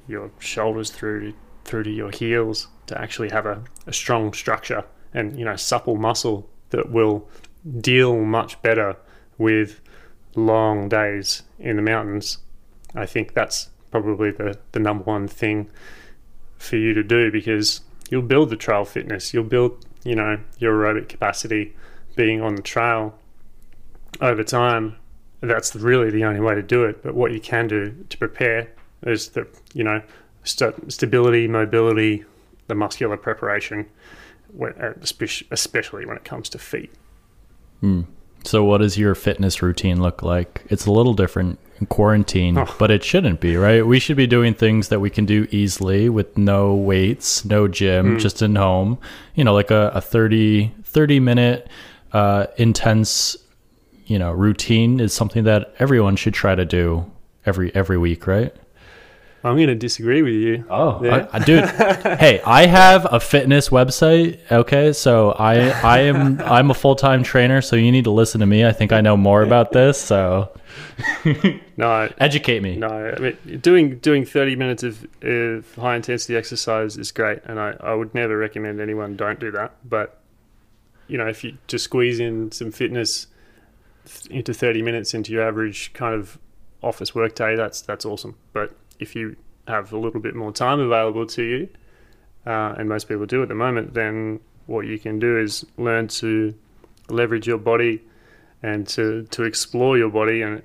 your shoulders through to your heels, to actually have a strong structure and supple muscle that will deal much better with long days in the mountains. I think that's probably the number one thing for you to do, because you'll build the trail fitness, you'll build your aerobic capacity being on the trail over time. That's really the only way to do it. But what you can do to prepare is the stability, mobility, the muscular preparation, especially when it comes to feet. So what does your fitness routine look like? It's a little different in quarantine, but it shouldn't be, right? We should be doing things that we can do easily with no weights, no gym, just in home, like a 30-minute intense, routine is something that everyone should try to do every week, right? I'm going to disagree with you. Oh, yeah. Dude. Hey, I have a fitness website. Okay. So I'm a full-time trainer. So you need to listen to me. I think I know more about this. So no, educate me. No, I mean, doing 30 minutes of high intensity exercise is great. And I would never recommend anyone don't do that. But if you just squeeze in some fitness into 30 minutes into your average kind of office work day, that's awesome. But if you have a little bit more time available to you, and most people do at the moment, then what you can do is learn to leverage your body and to explore your body and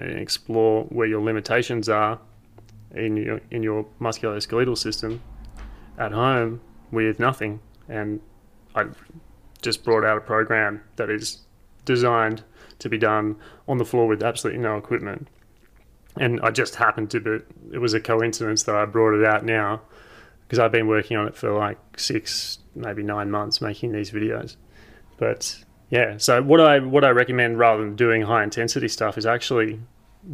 explore where your limitations are in your musculoskeletal system at home with nothing. And I just brought out a program that is designed to be done on the floor with absolutely no equipment. And I just happened to, but it was a coincidence that I brought it out now, because I've been working on it for like 6, maybe 9 months, making these videos. But yeah, so what I recommend rather than doing high intensity stuff is actually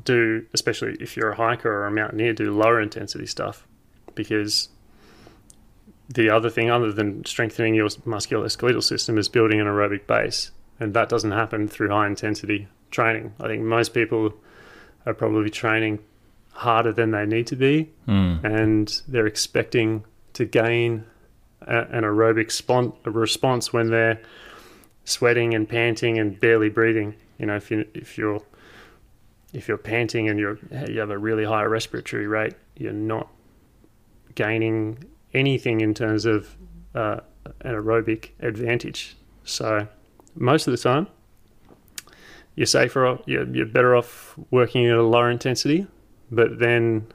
do, especially if you're a hiker or a mountaineer, do lower intensity stuff, because the other thing other than strengthening your musculoskeletal system is building an aerobic base, and that doesn't happen through high intensity training. I think most people are probably training harder than they need to be, and they're expecting to gain an aerobic response when they're sweating and panting and barely breathing. You know, if you're panting and you have a really high respiratory rate, you're not gaining anything in terms of an aerobic advantage. So most of the time, you're safer, you're better off working at a lower intensity, but then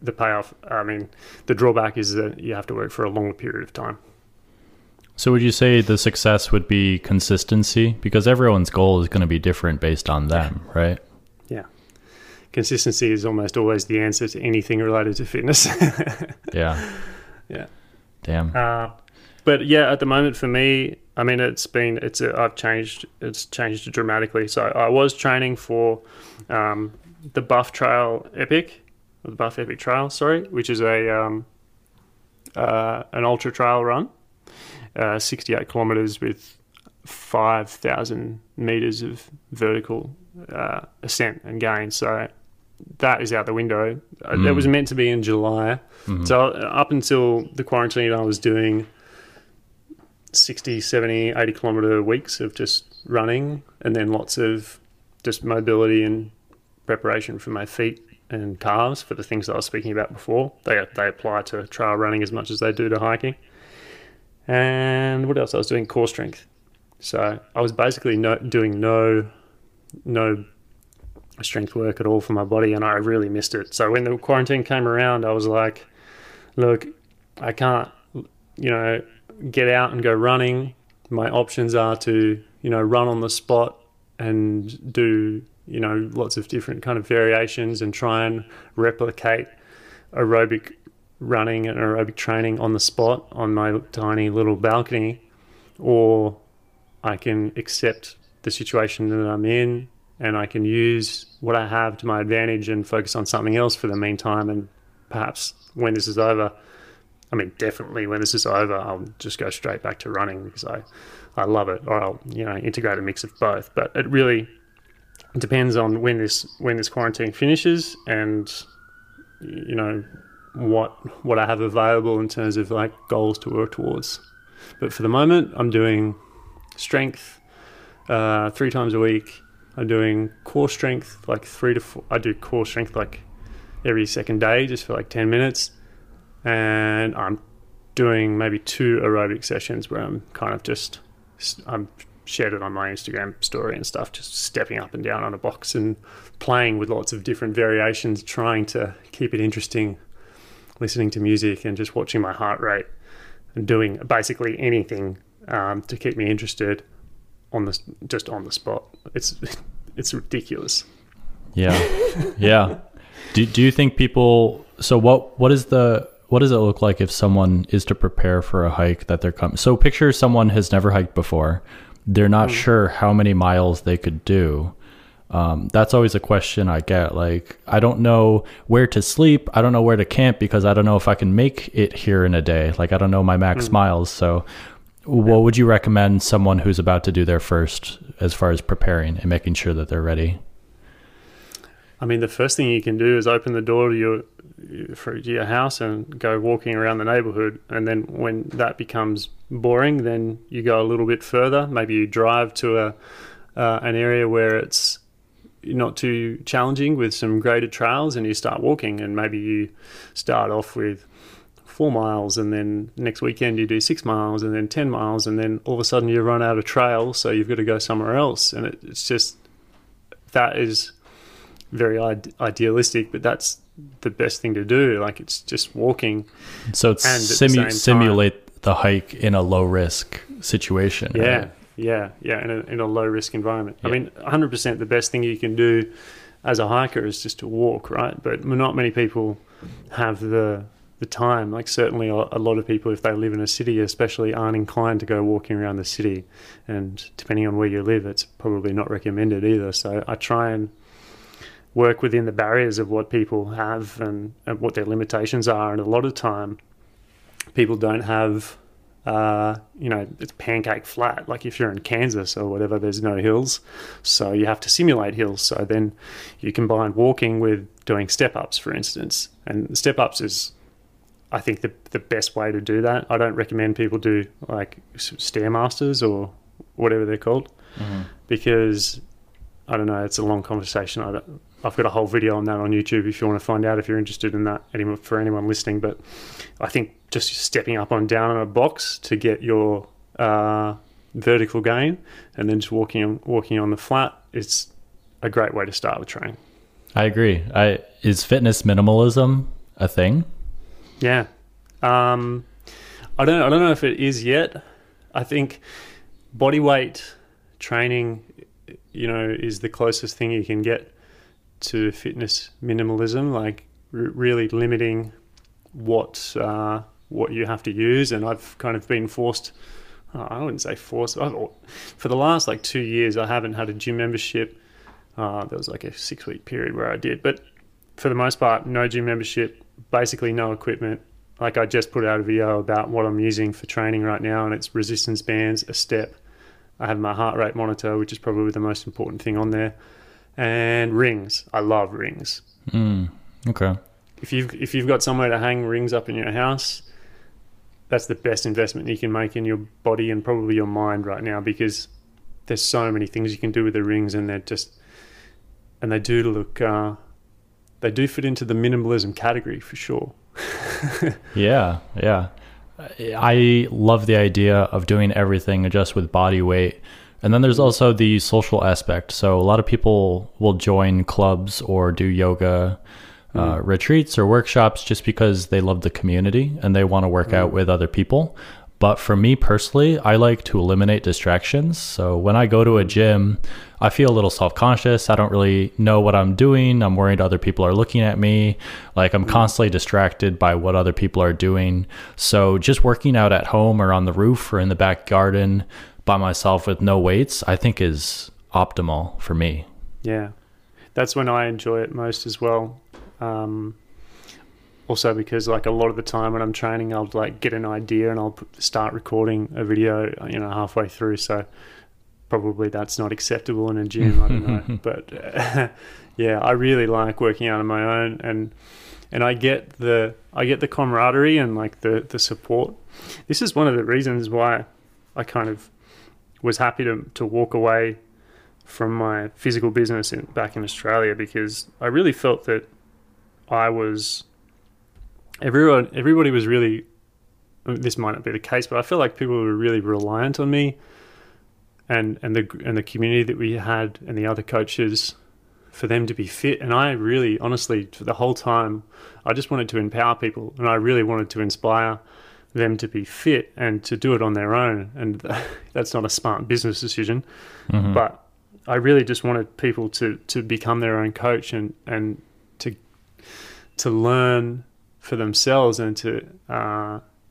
the payoff, I mean, the drawback is that you have to work for a longer period of time. So would you say the success would be consistency? Because everyone's goal is going to be different based on them, right? Yeah. Consistency is almost always the answer to anything related to fitness. Yeah. Yeah. Damn. But yeah, at the moment for me, I mean, it's changed dramatically. So I was training for the Buff Trail Epic, or the Buff Epic Trail, sorry, which is an ultra trail run, 68 kilometers with 5,000 meters of vertical ascent and gain. So that is out the window. That was meant to be in July. So up until the quarantine, I was doing 60, 70, 80 kilometer weeks of just running, and then lots of just mobility and preparation for my feet and calves for the things that I was speaking about before. They apply to trail running as much as they do to hiking. And what else? I was doing core strength. So I was basically doing no strength work at all for my body, and I really missed it. So when the quarantine came around, I was like, look, I can't, you know, get out and go running. My options are to, you know, run on the spot and do, you know, lots of different kind of variations and try and replicate aerobic running and aerobic training on the spot on my tiny little balcony, or I can accept the situation that I'm in and I can use what I have to my advantage and focus on something else for the meantime. And perhaps when this is over, I mean, definitely when this is over, I'll just go straight back to running because I love it, or I'll, you know, integrate a mix of both. But it really depends on when this quarantine finishes and, you know, what I have available in terms of like goals to work towards. But for the moment, I'm doing strength 3 times a week. I'm doing core strength like 3 to 4. I do core strength like every second day, just for like 10 minutes. And I'm doing maybe 2 aerobic sessions where I'm kind of just, I'm shared it on my Instagram story and stuff, just stepping up and down on a box and playing with lots of different variations, trying to keep it interesting, listening to music and just watching my heart rate and doing basically anything to keep me interested on the spot. It's ridiculous. Yeah. Yeah. Do you think people, so what does it look like if someone is to prepare for a hike that they're coming? So picture someone has never hiked before. They're not sure how many miles they could do. That's always a question I get. Like, I don't know where to sleep. I don't know where to camp because I don't know if I can make it here in a day. Like, I don't know my max miles. So what would you recommend someone who's about to do their first as far as preparing and making sure that they're ready? I mean, the first thing you can do is open the door to your house and go walking around the neighborhood, and then when that becomes boring, then you go a little bit further. Maybe you drive to an area where it's not too challenging with some graded trails, and you start walking, and maybe you start off with 4 miles, and then next weekend you do 6 miles, and then 10 miles, and then all of a sudden you run out of trail, so you've got to go somewhere else. And it's just, that is very idealistic, but that's the best thing to do. Like, it's just walking. So it's simulate the hike in a low risk situation. Yeah, right? Yeah, in a low risk environment. Yeah. I mean, 100% the best thing you can do as a hiker is just to walk, right? But not many people have the time. Like, certainly a lot of people, if they live in a city especially, aren't inclined to go walking around the city, and depending on where you live, it's probably not recommended either. So I try and work within the barriers of what people have and what their limitations are. And a lot of time people don't have it's pancake flat. Like, if you're in Kansas or whatever, there's no hills, so you have to simulate hills. So then you combine walking with doing step ups, for instance, and step ups is, I think, the best way to do that. I don't recommend people do like Stairmasters or whatever they're called, because, I don't know, it's a long conversation. I've got a whole video on that on YouTube if you want to find out, if you're interested in that, for anyone listening. But I think just stepping up and down on a box to get your vertical gain, and then just walking on the flat, it's a great way to start with training. I agree. Is fitness minimalism a thing? Yeah. I don't know if it is yet. I think body weight training, is the closest thing you can get to fitness minimalism, like really limiting what you have to use. And I've kind of been forced, I wouldn't say forced, for the last like 2 years, I haven't had a gym membership. There was like a 6-week period where I did, but for the most part, no gym membership, basically no equipment. Like, I just put out a video about what I'm using for training right now, and it's resistance bands, a step. I have my heart rate monitor, which is probably the most important thing on there, and rings. I love rings. Okay. If you've got somewhere to hang rings up in your house, that's the best investment you can make in your body and probably your mind right now, because there's so many things you can do with the rings, and they do look. They do fit into the minimalism category for sure. Yeah. I love the idea of doing everything just with body weight. And then there's also the social aspect. So a lot of people will join clubs or do yoga retreats or workshops just because they love the community and they want to work out with other people. But for me personally, I like to eliminate distractions. So when I go to a gym, I feel a little self-conscious. I don't really know what I'm doing. I'm worried other people are looking at me. Like, I'm constantly distracted by what other people are doing. So just working out at home or on the roof or in the back garden by myself with no weights, I think is optimal for me. Yeah, that's when I enjoy it most as well. Also because, like, a lot of the time when I'm training, I'll like get an idea and I'll start recording a video, halfway through. So probably that's not acceptable in a gym. I don't know. But yeah, I really like working out on my own, and I get the camaraderie and like the support. This is one of the reasons why I kind of was happy to walk away from my physical business back in Australia, because I really felt that I was. Everybody was really, this might not be the case, but I feel like people were really reliant on me and the community that we had and the other coaches for them to be fit. And I really, honestly, for the whole time, I just wanted to empower people, and I really wanted to inspire them to be fit and to do it on their own. And that's not a smart business decision, but I really just wanted people to become their own coach and to learn for themselves and to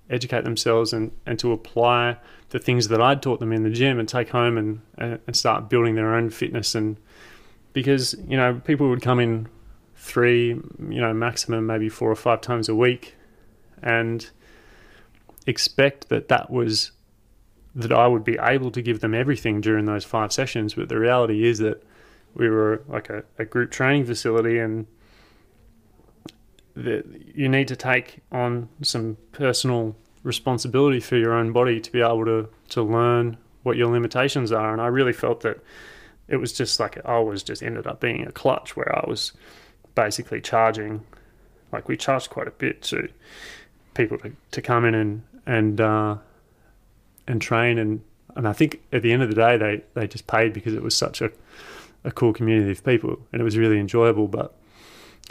educate themselves and to apply the things that I'd taught them in the gym and take home and start building their own fitness. And because, people would come in 3, maximum maybe 4 or 5 times a week and expect that I would be able to give them everything during those 5 sessions. But the reality is that we were like a group training facility, and that you need to take on some personal responsibility for your own body to be able to learn what your limitations are. And I really felt that it was just like, I was just ended up being a clutch where I was basically charging, like we charged quite a bit to people to come in and train. And I think at the end of the day, they just paid because it was such a cool community of people and it was really enjoyable. But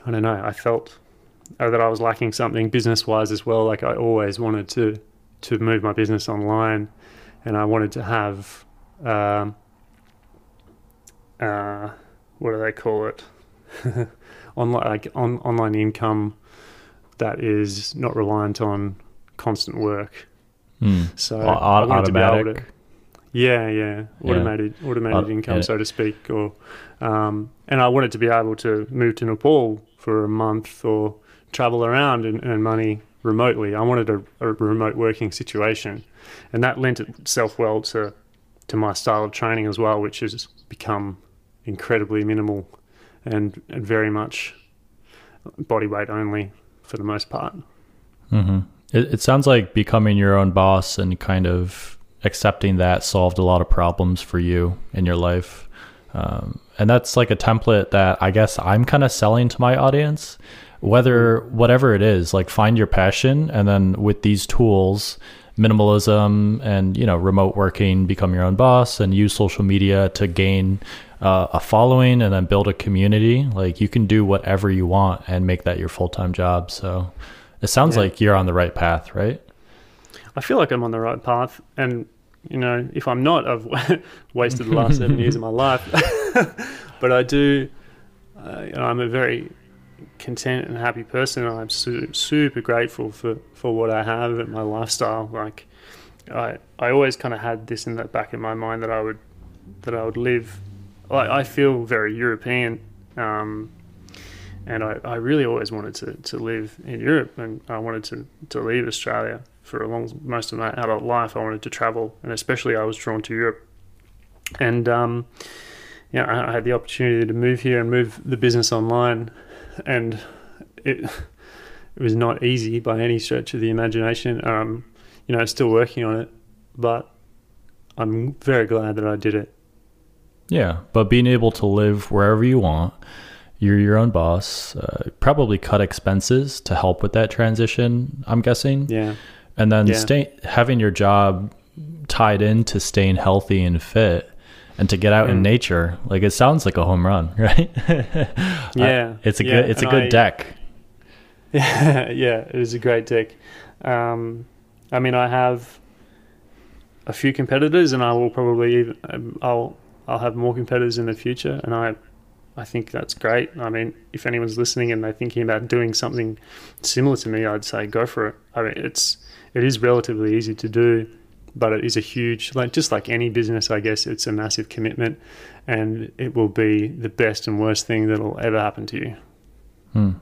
I don't know, I felt that I was lacking something business-wise as well. Like, I always wanted to to move my business online, and I wanted to have what do they call it? online income that is not reliant on constant work. So I wanted to be able to, automated income, so to speak, or and I wanted to be able to move to Nepal for a month or travel around and earn money remotely. I wanted a remote working situation, and that lent itself well to my style of training as well, which has become incredibly minimal and very much body weight only for the most part. Mm-hmm. It sounds like becoming your own boss and kind of accepting that solved a lot of problems for you in your life. And that's like a template that I guess I'm kind of selling to my audience, whatever it is, like find your passion. And then with these tools, minimalism and, remote working, become your own boss and use social media to gain a following and then build a community. Like you can do whatever you want and make that your full-time job. So it sounds like you're on the right path, right? I feel like I'm on the right path. And, if I'm not, I've wasted the last 7 years of my life. But I do, I'm a very content and happy person. I'm super grateful for what I have and my lifestyle. Like I always kind of had this in the back of my mind that I would live. I feel very European, and I really always wanted to live in Europe, and I wanted to leave Australia for most of my adult life. I wanted to travel, and especially I was drawn to Europe. And I had the opportunity to move here and move the business online, and it was not easy by any stretch of the imagination. Still working on it, but I'm very glad that I did it. Yeah, but being able to live wherever you want, you're your own boss, probably cut expenses to help with that transition, I'm guessing. Yeah. And then having your job tied into staying healthy and fit and to get out in nature, like it sounds like a home run, right? Yeah. It's a good deck. Yeah, it is a great deck. I have a few competitors, and I will probably I'll have more competitors in the future, and I think that's great. I mean, if anyone's listening and they're thinking about doing something similar to me, I'd say go for it. I mean, it is relatively easy to do, but it is a huge, just like any business, I guess, it's a massive commitment, and it will be the best and worst thing that'll ever happen to you. I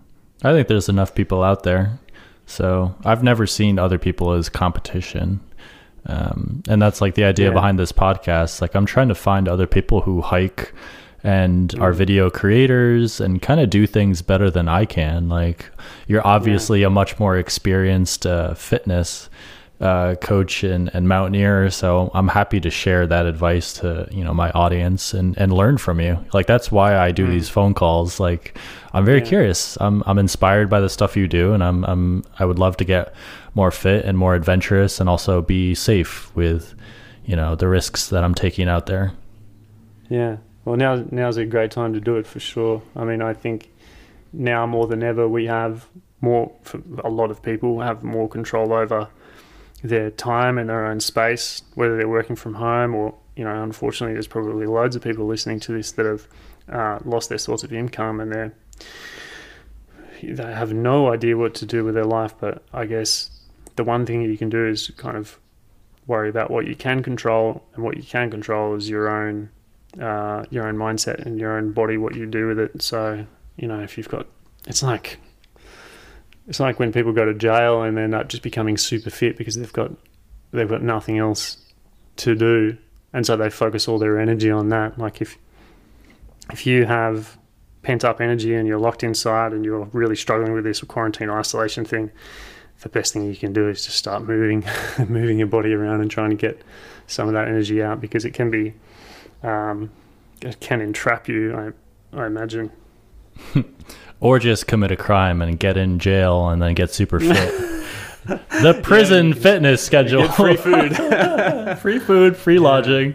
think there's enough people out there, so I've never seen other people as competition. And that's like the idea behind this podcast. Like I'm trying to find other people who hike and are video creators and kind of do things better than I can. Like you're obviously a much more experienced fitness coach and mountaineer. So I'm happy to share that advice to, my audience and learn from you. Like that's why I do these phone calls. Like I'm very curious. I'm inspired by the stuff you do, and I would love to get more fit and more adventurous, and also be safe with, the risks that I'm taking out there. Yeah. Well, now's a great time to do it for sure. I mean, I think now more than ever, we have a lot of people have more control over their time and their own space, whether they're working from home or, unfortunately, there's probably loads of people listening to this that have lost their source of income, and they have no idea what to do with their life. But I guess the one thing you can do is kind of worry about what you can control, and what you can control is your own mindset and your own body, what you do with it. So, if you've got, it's like when people go to jail and they're not just becoming super fit because they've got nothing else to do, and so they focus all their energy on that. Like if you have pent up energy and you're locked inside and you're really struggling with this quarantine isolation thing, the best thing you can do is just start moving your body around and trying to get some of that energy out, because it can be, it can entrap you, I imagine. Or just commit a crime and get in jail and then get super fit. The prison fitness schedule. Get free food. Free food, free lodging.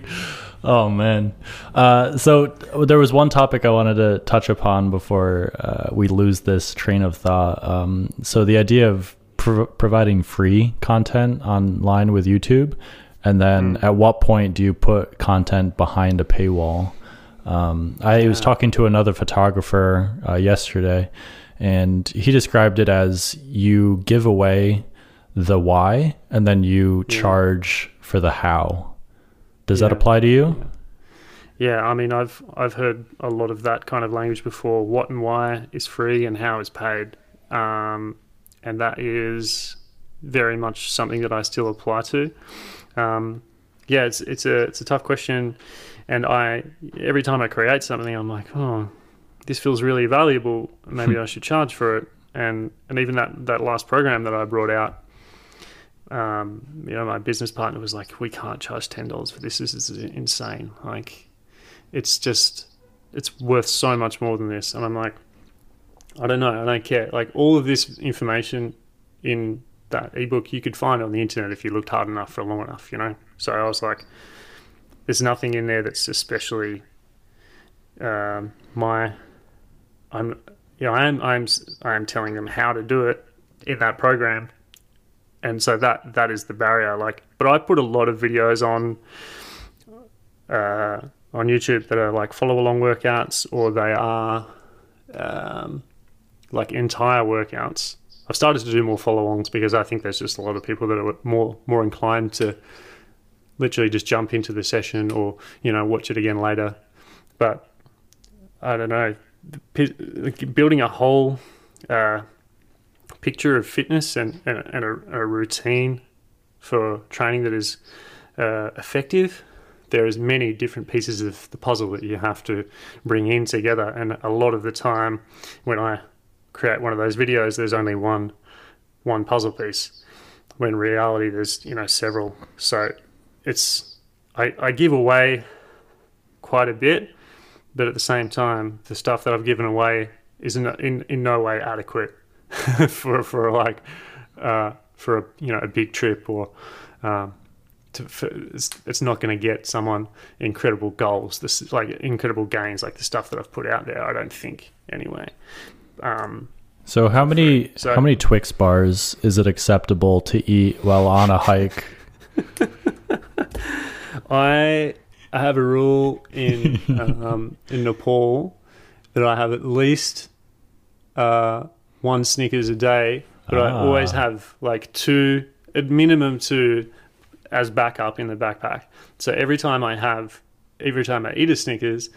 Oh, man. So there was one topic I wanted to touch upon before we lose this train of thought. So the idea of providing free content online with YouTube? And then at what point do you put content behind a paywall? I was talking to another photographer yesterday, and he described it as you give away the why and then you charge for the how. Does that apply to you? Yeah, I mean, I've heard a lot of that kind of language before. What and why is free and how is paid. And that is very much something that I still apply to. Yeah, it's a tough question, and every time I create something, I'm like, oh, this feels really valuable. Maybe I should charge for it. And even that last program that I brought out, you know, my business partner was like, we can't charge $10 for this. This is insane. Like, it's worth so much more than this. And I'm like, I don't know. I don't care. Like, all of this information in that ebook you could find on the internet if you looked hard enough for long enough, you know? So I was like, there's nothing in there that's especially I am telling them how to do it in that program. And so that is the barrier. Like, but I put a lot of videos on YouTube that are like follow along workouts, or they are like entire workouts. I've started to do more follow-ons because I think there's just a lot of people that are more inclined to literally just jump into the session or, you know, watch it again later. But I don't know, building a whole picture of fitness and a routine for training that is effective, there is many different pieces of the puzzle that you have to bring in together. And a lot of the time when I create one of those videos, there's only one puzzle piece, when in reality there's, you know, several. So it's I give away quite a bit, but at the same time the stuff that I've given away is in no way adequate for you know, a big trip, or it's not going to get someone incredible goals, this like incredible gains like the stuff that I've put out there, I don't think, anyway. So how many Twix bars is it acceptable to eat while on a hike? I have a rule in Nepal that I have at least one Snickers a day, but I always have like two, at minimum two, as backup in the backpack. So every time I eat a Snickers,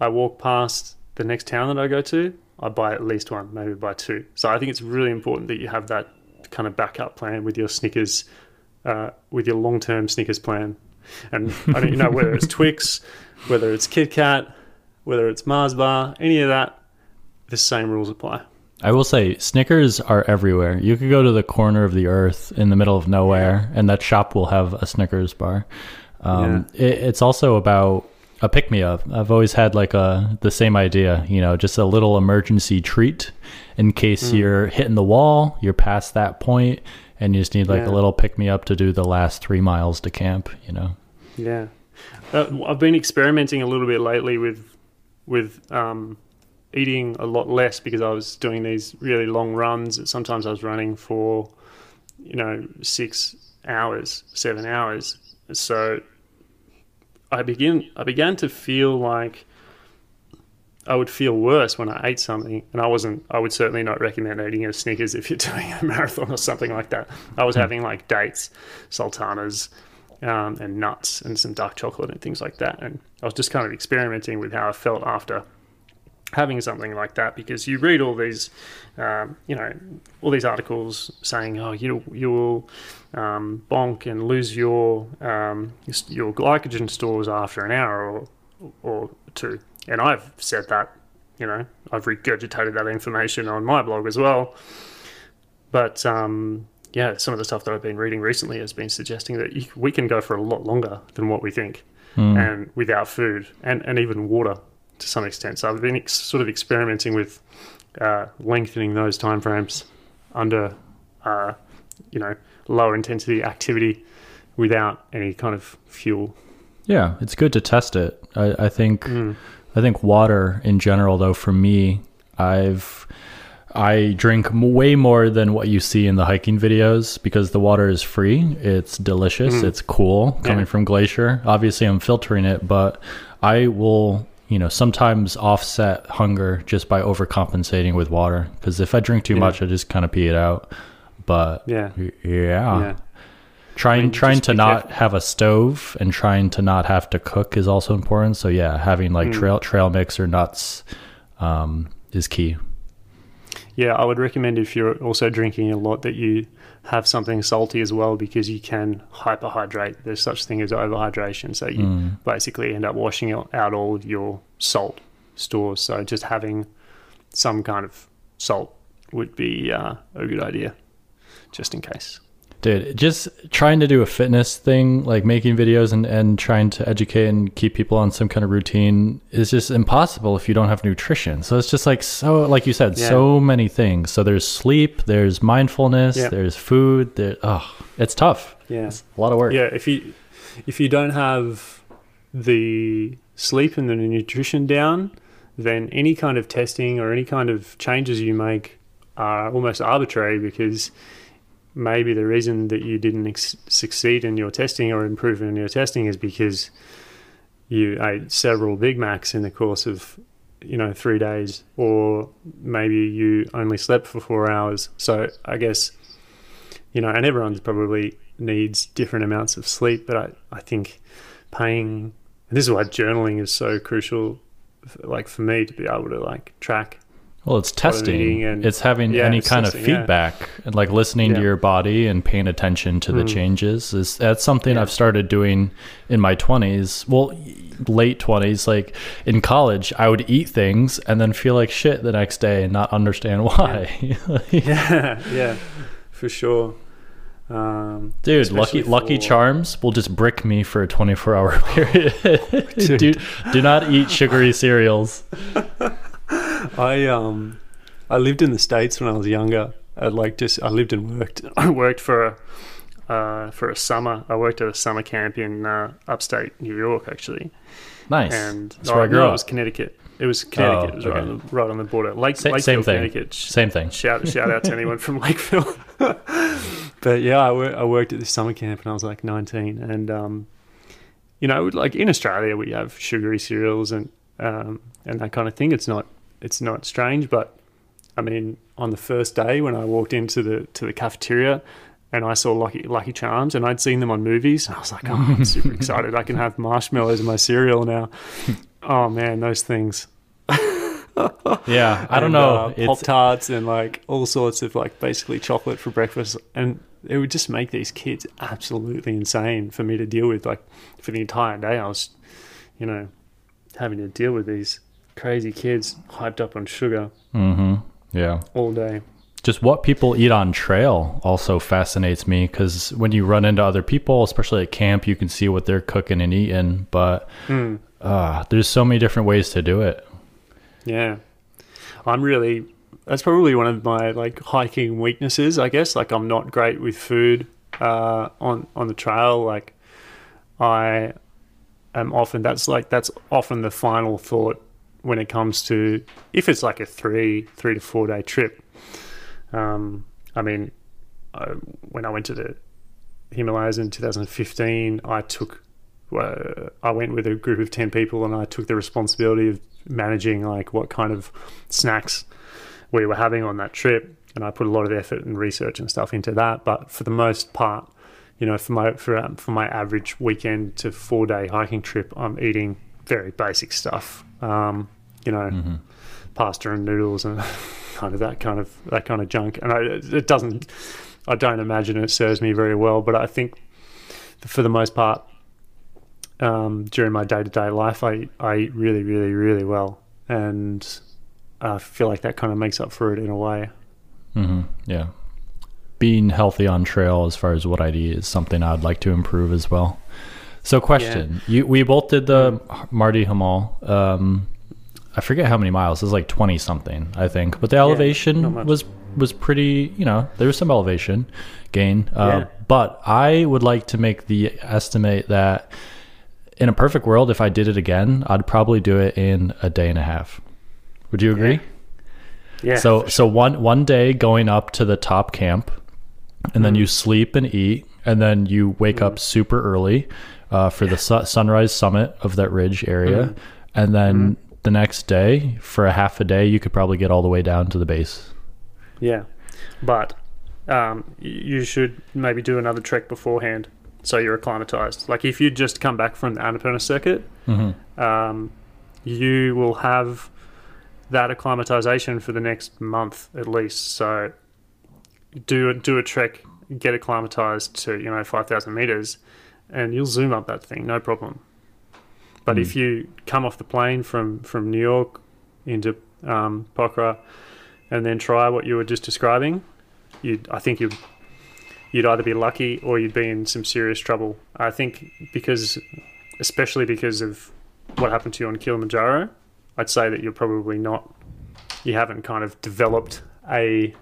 I walk past the next town that I go to, I buy at least one, maybe buy two. So I think it's really important that you have that kind of backup plan with your Snickers, with your long-term Snickers plan. And I don't know whether it's Twix, whether it's Kit Kat, whether it's Mars Bar, any of that, the same rules apply. I will say Snickers are everywhere. You could go to the corner of the earth in the middle of nowhere, and that shop will have a Snickers bar. It's also about a pick-me-up. I've always had like the same idea, you know, just a little emergency treat in case you're hitting the wall, you're past that point, and you just need like a little pick-me-up to do the last 3 miles to camp, you know? Yeah. I've been experimenting a little bit lately with eating a lot less, because I was doing these really long runs. Sometimes I was running for, you know, 6 hours, 7 hours. So I began to feel like I would feel worse when I ate something, and I would certainly not recommend eating a Snickers if you're doing a marathon or something like that. I was having like dates, sultanas, and nuts and some dark chocolate and things like that. And I was just kind of experimenting with how I felt after having something like that, because you read all these, you know, all these articles saying, oh, you will bonk and lose your glycogen stores after an hour or two. And I've said that, you know, I've regurgitated that information on my blog as well. But yeah, some of the stuff that I've been reading recently has been suggesting that we can go for a lot longer than what we think, and without food and even water to some extent. So I've been sort of experimenting with lengthening those timeframes under, you know, lower intensity activity without any kind of fuel. Yeah, it's good to test it. I think water in general, though, for me, I drink way more than what you see in the hiking videos because the water is free. It's delicious. Mm. It's cool coming from glacier. Obviously, I'm filtering it, but I will, you know, sometimes offset hunger just by overcompensating with water. Because if I drink too much, I just kind of pee it out. But trying to not have a stove and trying to not have to cook is also important. So yeah, having like trail mix or nuts is key. Yeah, I would recommend if you're also drinking a lot that you have something salty as well, because you can hyperhydrate. There's such thing as overhydration. So you basically end up washing out all of your salt stores. So just having some kind of salt would be a good idea, just in case. Dude, just trying to do a fitness thing, like making videos and trying to educate and keep people on some kind of routine is just impossible if you don't have nutrition. So it's just like, so, like you said, so many things. So there's sleep, there's mindfulness, there's food. It's tough. Yeah. It's a lot of work. Yeah. If you don't have the sleep and the nutrition down, then any kind of testing or any kind of changes you make are almost arbitrary, because maybe the reason that you didn't succeed in your testing or improve in your testing is because you ate several Big Macs in the course of, 3 days, or maybe you only slept for 4 hours. So I guess, and everyone probably needs different amounts of sleep, but I think paying, and this is why journaling is so crucial, like for me to be able to like track. Well, it's testing. It's having any kind of feedback, and like listening to your body and paying attention to the changes. That's something I've started doing in my 20s. Well, late 20s, like in college, I would eat things and then feel like shit the next day and not understand why. Yeah, for sure. Dude, Lucky Charms will just brick me for a 24-hour period. Do not eat sugary cereals. I lived in the States when I was younger. I lived and worked. I worked for a summer. I worked at a summer camp in upstate New York, actually. Nice. And that's where I grew up. It was Connecticut. Oh, it was okay. right on the border. Lakeville, Connecticut. Same thing. Shout out to anyone from Lakeville. But yeah, I worked at this summer camp and I was like 19, and like in Australia we have sugary cereals and that kind of thing. It's not strange, but I mean, on the first day when I walked into the cafeteria and I saw Lucky Charms, and I'd seen them on movies, and I was like, oh, I'm super excited. I can have marshmallows in my cereal now. Oh man, those things. Yeah, I don't know. Pop-Tarts and like all sorts of like basically chocolate for breakfast. And it would just make these kids absolutely insane for me to deal with. Like for the entire day, I was, having to deal with these crazy kids hyped up on sugar all day. Just what people eat on trail also fascinates me, because when you run into other people, especially at camp, you can see what they're cooking and eating, but there's so many different ways to do it. That's probably one of my like hiking weaknesses, I guess. Like I'm not great with food on the trail. Like I am often, that's often the final thought when it comes to, if it's like a three to 4 day trip. When I went to the Himalayas in 2015, I went with a group of 10 people, and I took the responsibility of managing like what kind of snacks we were having on that trip. And I put a lot of effort and research and stuff into that. But for the most part, for my average weekend to 4 day hiking trip, I'm eating very basic stuff. Pasta and noodles and that kind of junk. And I don't imagine it serves me very well, but I think for the most part, during my day-to-day life, I eat really, really, really well. And I feel like that kind of makes up for it in a way. Mm-hmm. Yeah. Being healthy on trail as far as what I'd eat is something I'd like to improve as well. So question, we both did the Mardi Himal. I forget how many miles. It was like 20 something, I think. But the elevation was pretty, there was some elevation gain. But I would like to make the estimate that in a perfect world, if I did it again, I'd probably do it in a day and a half. Would you agree? Yeah. So one day going up to the top camp, and then you sleep and eat, and then you wake up super early for the sunrise summit of that ridge area, and then the next day for a half a day you could probably get all the way down to the base. Yeah, but you should maybe do another trek beforehand so you're acclimatized. Like if you just come back from the Annapurna Circuit, you will have that acclimatization for the next month at least. So do a trek, get acclimatized to 5,000 meters, and you'll zoom up that thing, no problem. But if you come off the plane from New York into Pokhara and then try what you were just describing, I think you'd either be lucky or you'd be in some serious trouble. I think especially because of what happened to you on Kilimanjaro, I'd say that you're probably not, you haven't kind of developed a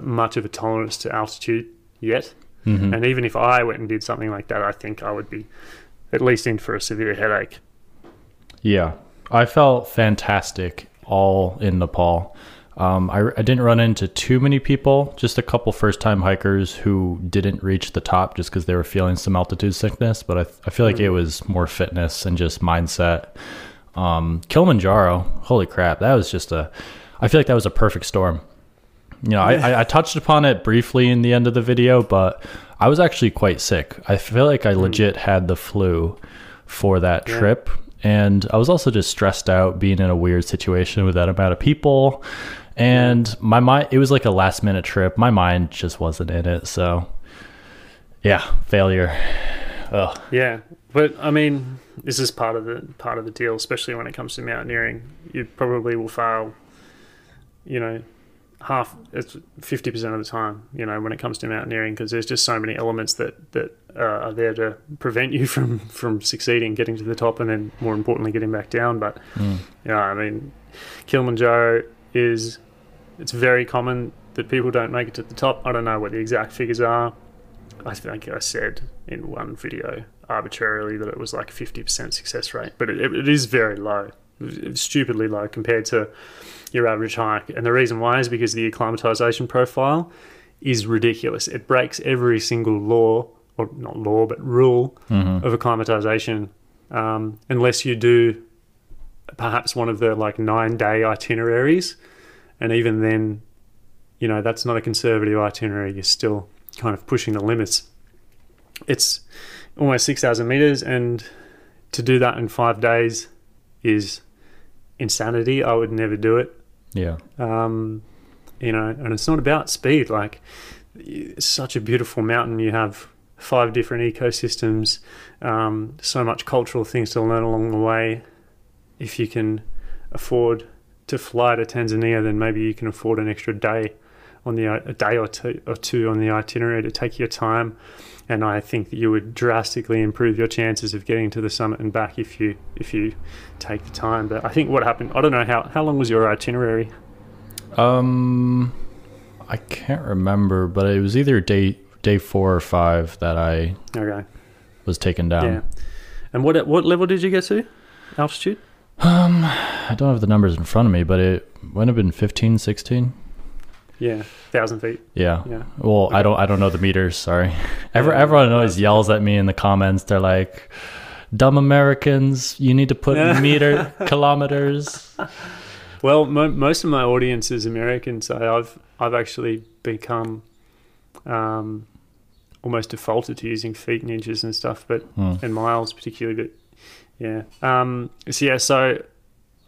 much of a tolerance to altitude yet. And even if I went and did something like that, I think I would be at least in for a severe headache. Yeah, I felt fantastic all in Nepal. I didn't run into too many people, just a couple first-time hikers who didn't reach the top just because they were feeling some altitude sickness, but I feel like it was more fitness and just mindset. Kilimanjaro, holy crap, that was just I feel like that was a perfect storm. I touched upon it briefly in the end of the video, but I was actually quite sick. I feel like I legit had the flu for that trip. And I was also just stressed out being in a weird situation with that amount of people. And my mind, it was like a last minute trip. My mind just wasn't in it. So yeah, failure. Ugh. Yeah. But I mean, this is part of the deal, especially when it comes to mountaineering. You probably will fail, it's 50% of the time, when it comes to mountaineering, because there's just so many elements that are there to prevent you from succeeding, getting to the top, and then more importantly, getting back down. But Kilimanjaro it's very common that people don't make it to the top. I don't know what the exact figures are. I think I said in one video arbitrarily that it was like 50% success rate, but it is very low. Stupidly low compared to your average hike, and the reason why is because the acclimatization profile is ridiculous. It breaks every single law, or not law but rule, of acclimatization, unless you do perhaps one of the 9-day itineraries, and even then that's not a conservative itinerary. You're still kind of pushing the limits. It's almost 6,000 meters, and to do that in 5 days is insanity. I would never do it. Yeah. And it's not about speed. Like, it's such a beautiful mountain. You have 5 different ecosystems, so much cultural things to learn along the way. If you can afford to fly to Tanzania, then maybe you can afford an extra day a day or two on the itinerary to take your time, and I think that you would drastically improve your chances of getting to the summit and back if you take the time. But I think what happened, I don't know how long was your itinerary. I can't remember, but it was either day 4 or 5 that I was taken down. Yeah. And what level did you get to altitude? I don't have the numbers in front of me, but it might have been 15, 16. Yeah, 1,000 feet. Yeah. Well, okay. I don't know the meters. Sorry. Everyone always yells at me in the comments. They're like, "Dumb Americans, you need to put meter kilometers." Well, most of my audience is American, so I've actually become almost defaulted to using feet and inches and stuff, but and miles particularly. But yeah. So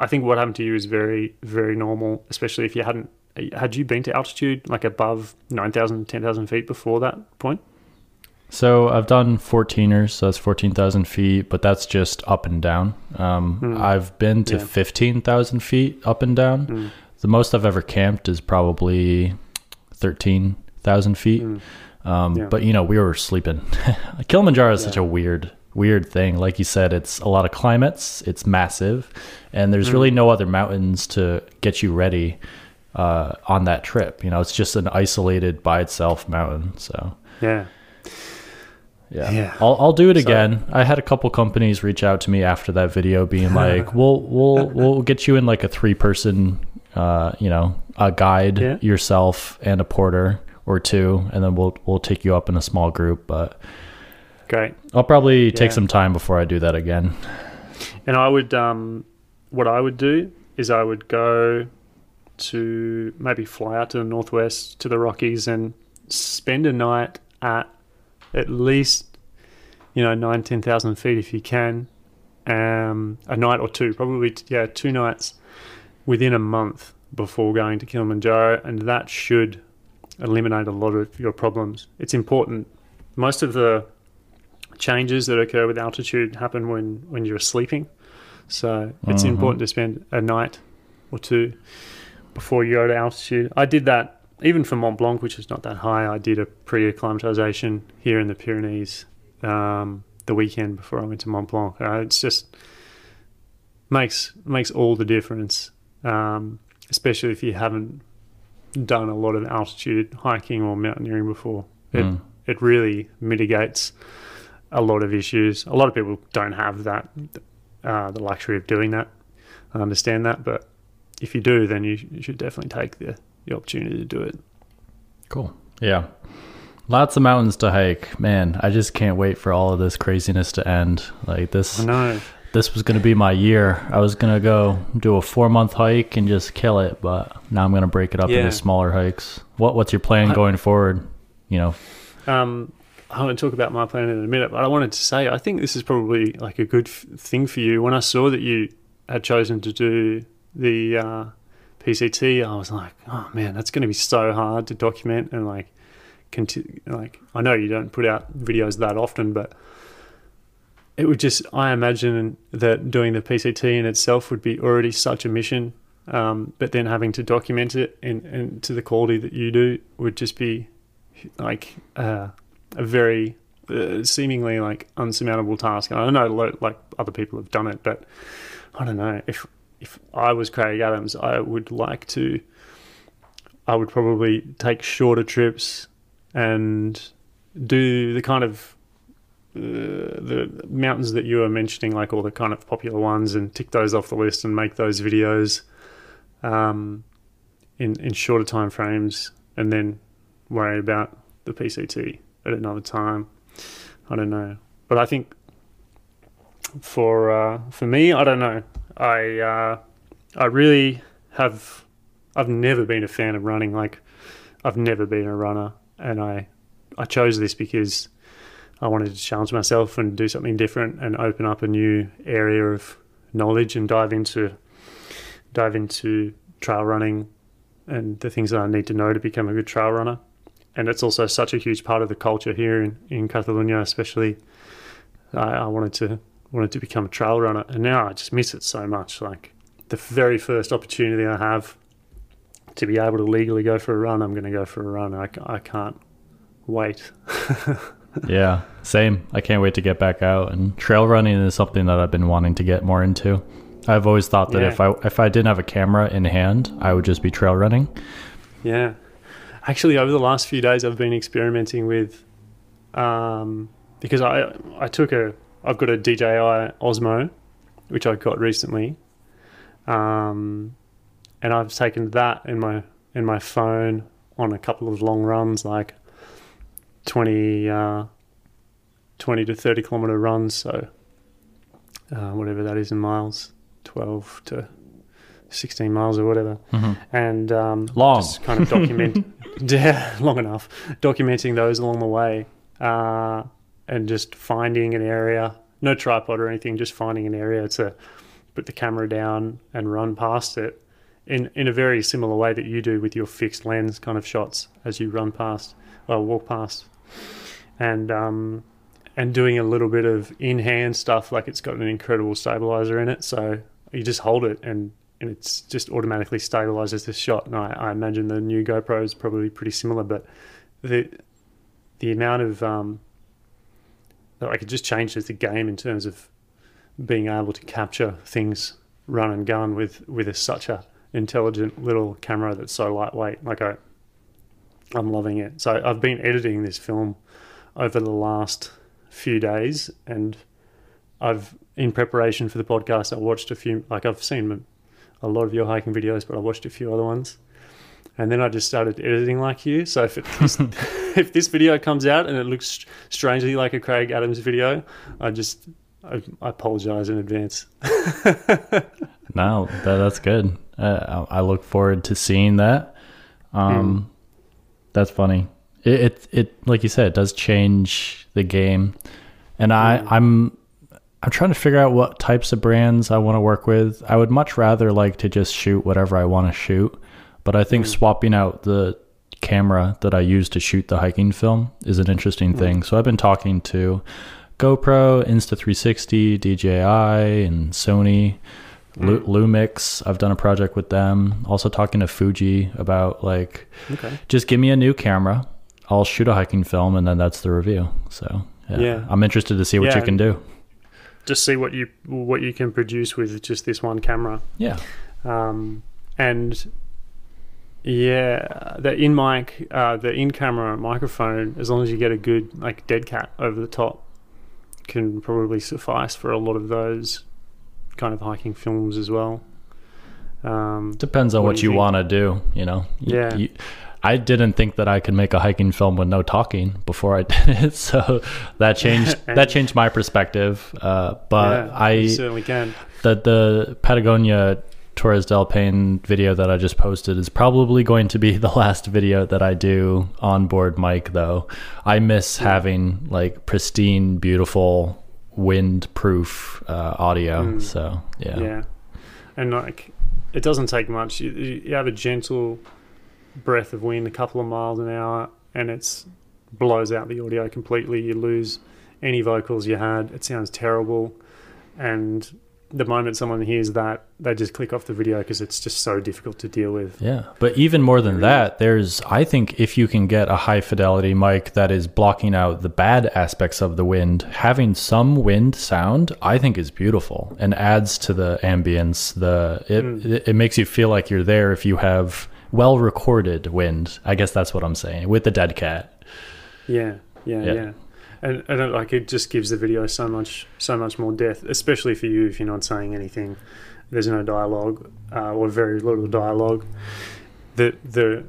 I think what happened to you is very, very normal, especially if you hadn't. Had you been to altitude like above 9,000, 10,000 feet before that point? So I've done 14ers, so that's 14,000 feet, but that's just up and down. I've been to 15,000 feet up and down. The most I've ever camped is probably 13,000 feet. But, we were sleeping. Kilimanjaro is such a weird thing. Like you said, it's a lot of climates. It's massive. And there's really no other mountains to get you ready on that trip. It's just an isolated by itself mountain. So yeah. I'll do it again. I had a couple companies reach out to me after that video being like, we'll get you in like a 3-person you know, a guide, yourself, and a porter or two, and then we'll take you up in a small group. But great, I'll probably take some time before I do that again. And I would, what I would do is I would go to maybe fly out to the Northwest, to the Rockies, and spend a night at least, you know, 9,000-10,000 feet if you can, a night or two, probably, 2 nights within a month before going to Kilimanjaro, and that should eliminate a lot of your problems. It's important. Most of the changes that occur with altitude happen when you're sleeping, so it's important to spend a night or two before you go to altitude. I did that even for Mont Blanc, which is not that high. I did a pre-acclimatization here in the Pyrenees the weekend before I went to Mont Blanc. It's just makes all the difference, especially if you haven't done a lot of altitude hiking or mountaineering before. It really mitigates a lot of issues. A lot of people don't have that the luxury of doing that. I understand that, but if you do, then you should definitely take the opportunity to do it. Cool. Yeah. Lots of mountains to hike, man. I just can't wait for all of this craziness to end. Like this, I know. This was going to be my year. I was going to go do a 4-month hike and just kill it, but now I'm going to break it up into smaller hikes. What's your plan going forward? You know, I want to talk about my plan in a minute, but I wanted to say, I think this is probably like a good thing for you. When I saw that you had chosen to do the PCT, I was like, oh man, that's going to be so hard to document and like continue. Like, I know you don't put out videos that often, but it would just, I imagine that doing the PCT in itself would be already such a mission, but then having to document it and to the quality that you do would just be like a very seemingly like unsurmountable task. And I know like other people have done it, but I don't know, if I was Craig Adams, I would probably take shorter trips and do the kind of the mountains that you were mentioning, like all the kind of popular ones, and tick those off the list and make those videos in shorter time frames, and then worry about the PCT at another time. I don't know, but I think for me, I don't know. I really have, I've never been a fan of running. Like, I've never been a runner, and I chose this because I wanted to challenge myself and do something different and open up a new area of knowledge and dive into trail running and the things that I need to know to become a good trail runner. And it's also such a huge part of the culture here in Catalonia, especially. I wanted to become a trail runner, and now I just miss it so much. Like, the very first opportunity I have to be able to legally go for a run, I'm going to go for a run. I can't wait. Yeah, same. I can't wait to get back out, and trail running is something that I've been wanting to get more into. I've always thought that if I didn't have a camera in hand, I would just be trail running. Yeah. Actually, over the last few days, I've been experimenting with because I've got a DJI Osmo, which I got recently, and I've taken that in my phone on a couple of long runs, like 20 to 30 kilometer runs, so whatever that is in miles, 12 to 16 miles or whatever, and long, just kind of long enough, documenting those along the way, and just finding an area, no tripod or anything, just finding an area to put the camera down and run past it in a very similar way that you do with your fixed lens kind of shots as you run past or walk past, and doing a little bit of in-hand stuff. Like, it's got an incredible stabilizer in it, so you just hold it and it's just automatically stabilizes the shot. And I imagine the new GoPro is probably pretty similar, but the amount of like, it just changes the game in terms of being able to capture things run and gun with such a intelligent little camera that's so lightweight. Like, I'm loving it. So I've been editing this film over the last few days, and in preparation for the podcast, I've seen a lot of your hiking videos, but I watched a few other ones. And then I just started editing like you. So if, if this video comes out and it looks strangely like a Craig Adams video, I apologize in advance. No, that's good. I look forward to seeing that. That's funny. It like you said, it does change the game. And I'm trying to figure out what types of brands I want to work with. I would much rather like to just shoot whatever I want to shoot. But I think swapping out the camera that I use to shoot the hiking film is an interesting thing. So I've been talking to GoPro, Insta360, DJI, and Sony, Lumix. I've done a project with them. Also talking to Fuji about just give me a new camera. I'll shoot a hiking film, and then that's the review. So yeah. I'm interested to see what you can do. Just see what you can produce with just this one camera. Yeah. Yeah, the in-mic, the in-camera microphone, as long as you get a good dead cat over the top, can probably suffice for a lot of those kind of hiking films as well. Depends on what you want to do, you know? Yeah. I didn't think that I could make a hiking film with no talking before I did it, so that changed my perspective. But yeah, you certainly can. The Patagonia Torres del Paine video that I just posted is probably going to be the last video that I do on board mic, though. I miss having pristine, beautiful, wind-proof audio. So yeah, and it doesn't take much. You have a gentle breath of wind, a couple of miles an hour, and it blows out the audio completely. You lose any vocals you had. It sounds terrible, and the moment someone hears that, they just click off the video because it's just so difficult to deal with. Yeah, but even more than that, I think if you can get a high fidelity mic that is blocking out the bad aspects of the wind, having some wind sound, I think is beautiful and adds to the ambience. It makes you feel like you're there if you have well-recorded wind. I guess that's what I'm saying, with the dead cat. Yeah. And it just gives the video so much more depth, especially for you if you're not saying anything. There's no dialogue or very little dialogue. The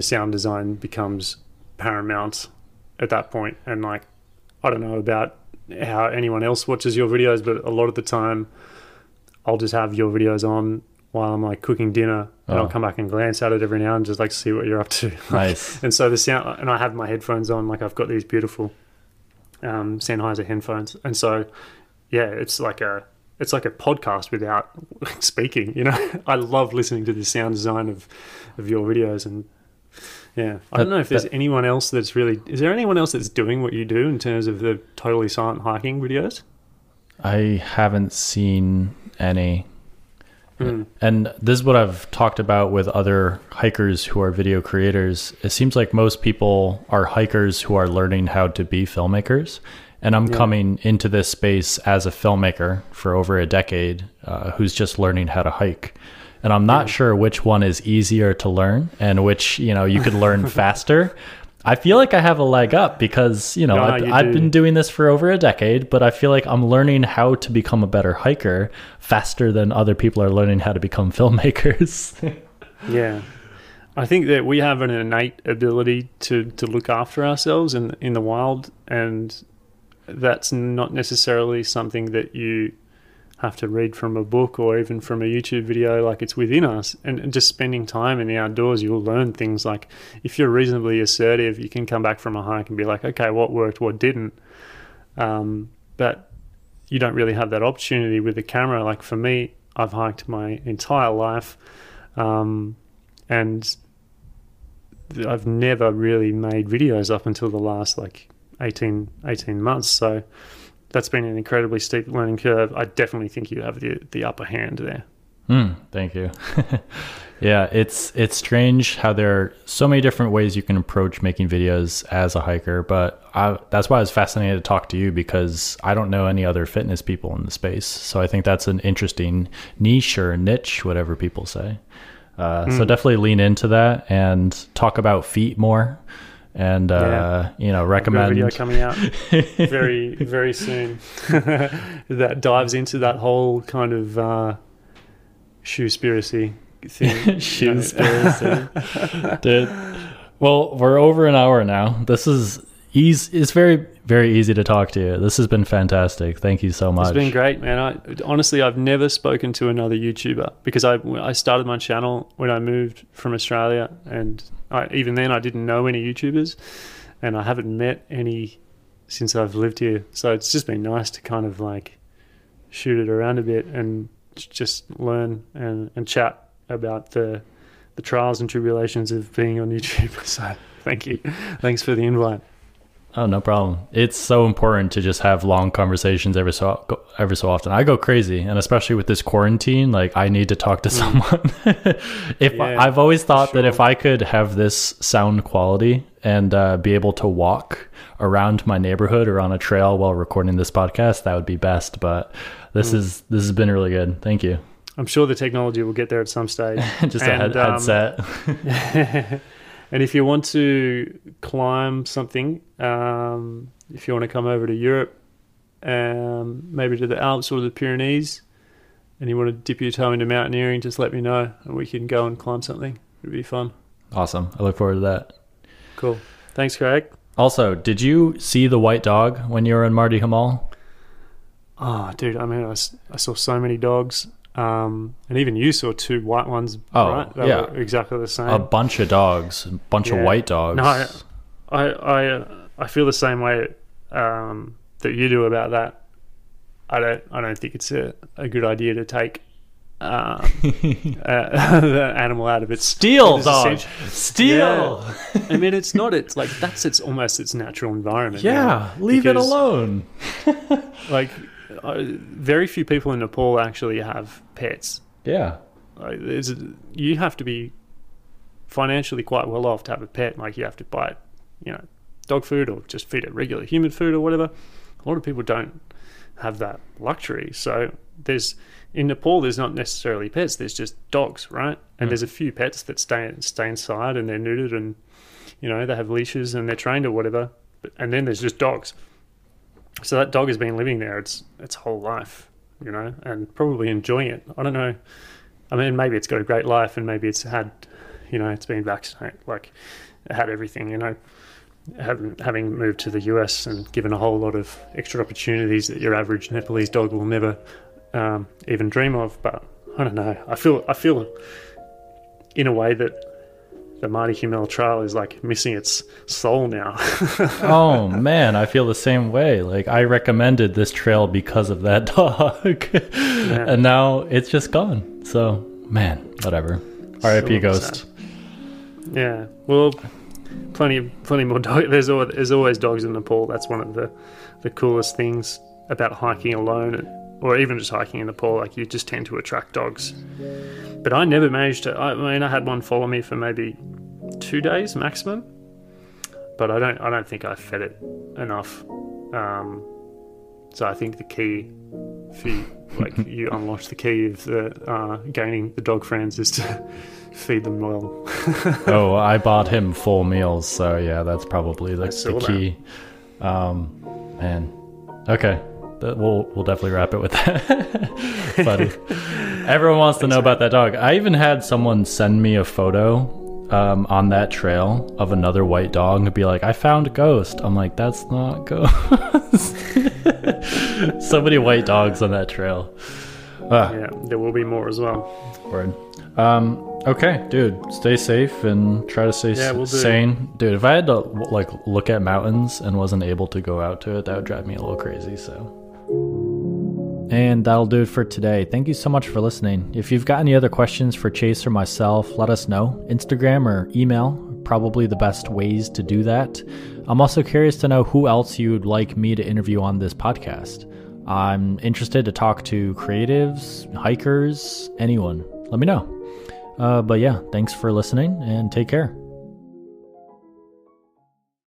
sound design becomes paramount at that point. And I don't know about how anyone else watches your videos, but a lot of the time, I'll just have your videos on while I'm cooking dinner, and I'll come back and glance at it every now and just see what you're up to. Nice. And so the sound, and I have my headphones on, I've got these beautiful Sennheiser headphones, and so it's like a podcast without speaking. I love listening to the sound design of your videos, and I don't know if there's anyone else that's really. Is there anyone else that's doing what you do in terms of the totally silent hiking videos? I haven't seen any. And this is what I've talked about with other hikers who are video creators. It seems like most people are hikers who are learning how to be filmmakers. And I'm coming into this space as a filmmaker for over a decade who's just learning how to hike. And I'm not sure which one is easier to learn and which, you could learn faster. I feel like I have a leg up because, I've been doing this for over a decade, but I feel like I'm learning how to become a better hiker faster than other people are learning how to become filmmakers. Yeah. I think that we have an innate ability to look after ourselves in the wild, and that's not necessarily something that you have to read from a book or even from a YouTube video. It's within us, and just spending time in the outdoors, you'll learn things. If you're reasonably assertive, you can come back from a hike and be okay, what worked, what didn't. But you don't really have that opportunity with the camera. For me, I've hiked my entire life, and I've never really made videos up until the last 18 months. So that's been an incredibly steep learning curve. I definitely think you have the upper hand there. Thank you. Yeah, it's strange how there are so many different ways you can approach making videos as a hiker, but that's why I was fascinated to talk to you, because I don't know any other fitness people in the space. So I think that's an interesting niche or niche, whatever people say. So definitely lean into that and talk about feet more. And recommend video coming out very, very soon that dives into that whole kind of shoe-spiracy thing. Shoe-spiracy. Dude. Well, we're over an hour now. This is easy. It's very, very easy to talk to you. This has been fantastic. Thank you so much. It's been great, man. Honestly, I've never spoken to another YouTuber, because I started my channel when I moved from Australia, and even then I didn't know any YouTubers, and I haven't met any since I've lived here. So it's just been nice to kind of like shoot it around a bit and just learn and chat about the trials and tribulations of being on YouTube. So thank you. Thanks for the invite. Oh, no problem. It's so important to just have long conversations every so often. I go crazy, and especially with this quarantine, like I need to talk to someone. I've always thought that if I could have this sound quality and be able to walk around my neighborhood or on a trail while recording this podcast, that would be best. But this has been really good. Thank you. I'm sure the technology will get there at some stage. Just a headset. And if you want to climb something, if you want to come over to Europe, maybe to the Alps or the Pyrenees, and you want to dip your toe into mountaineering, just let me know and we can go and climb something. It'd be fun. Awesome. I look forward to that. Cool. Thanks, Craig. Also, did you see the white dog when you were in Mardi Himal? Oh, dude, I mean, I saw so many dogs. And even you saw two white ones, right? They were exactly the same. A bunch of dogs, a bunch of white dogs. No, I feel the same way that you do about that. I don't think it's a good idea to take the animal out of its steel dog. Steel. Yeah. I mean, it's not. It's like that's almost its natural environment. Yeah, you know? Leave it alone. Like. Very few people in Nepal actually have pets. Yeah, like, you have to be financially quite well off to have a pet. Like you have to buy, dog food or just feed it regular human food or whatever. A lot of people don't have that luxury. So in Nepal, there's not necessarily pets. There's just dogs, right? And there's a few pets that stay inside and they're neutered and they have leashes and they're trained or whatever. And then there's just dogs. So that dog has been living there its whole life, and probably enjoying it. I don't know. I mean, maybe it's got a great life, and maybe it's had, it's been vaccinated, like it had everything, having moved to the US and given a whole lot of extra opportunities that your average Nepalese dog will never even dream of. But I don't know. I feel in a way that the Mardi Himal trail is like missing its soul now. Oh man, I feel the same way. Like I recommended this trail because of that dog. Yeah. And now it's just gone. So man, whatever. R.I.P. Ghost. Sad. Yeah. Well, plenty more dogs. There's always dogs in Nepal. That's one of the coolest things about hiking alone, or even just hiking in Nepal. Like you just tend to attract dogs. But I never managed to. I mean, I had one follow me for maybe 2 days maximum, but I don't think I fed it enough. So I think the key for you unlock the key of gaining the dog friends is to feed them well. Oh, I bought him full meals, so yeah, that's probably the key. Man, okay. We'll definitely wrap it with that. Funny. Everyone wants to know about that dog. I even had someone send me a photo on that trail of another white dog and be like, I found Ghost. I'm like, that's not Ghost. So many white dogs on that trail. Yeah, there will be more as well. Word. Okay, dude, stay safe and try to stay sane. Dude, if I had to look at mountains and wasn't able to go out to it, that would drive me a little crazy, so. And that'll do it for today. Thank you so much for listening. If you've got any other questions for Chase or myself, let us know. Instagram or email, probably the best ways to do that. I'm also curious to know who else you'd like me to interview on this podcast. I'm interested to talk to creatives, hikers, anyone. Let me know. But yeah, thanks for listening and take care.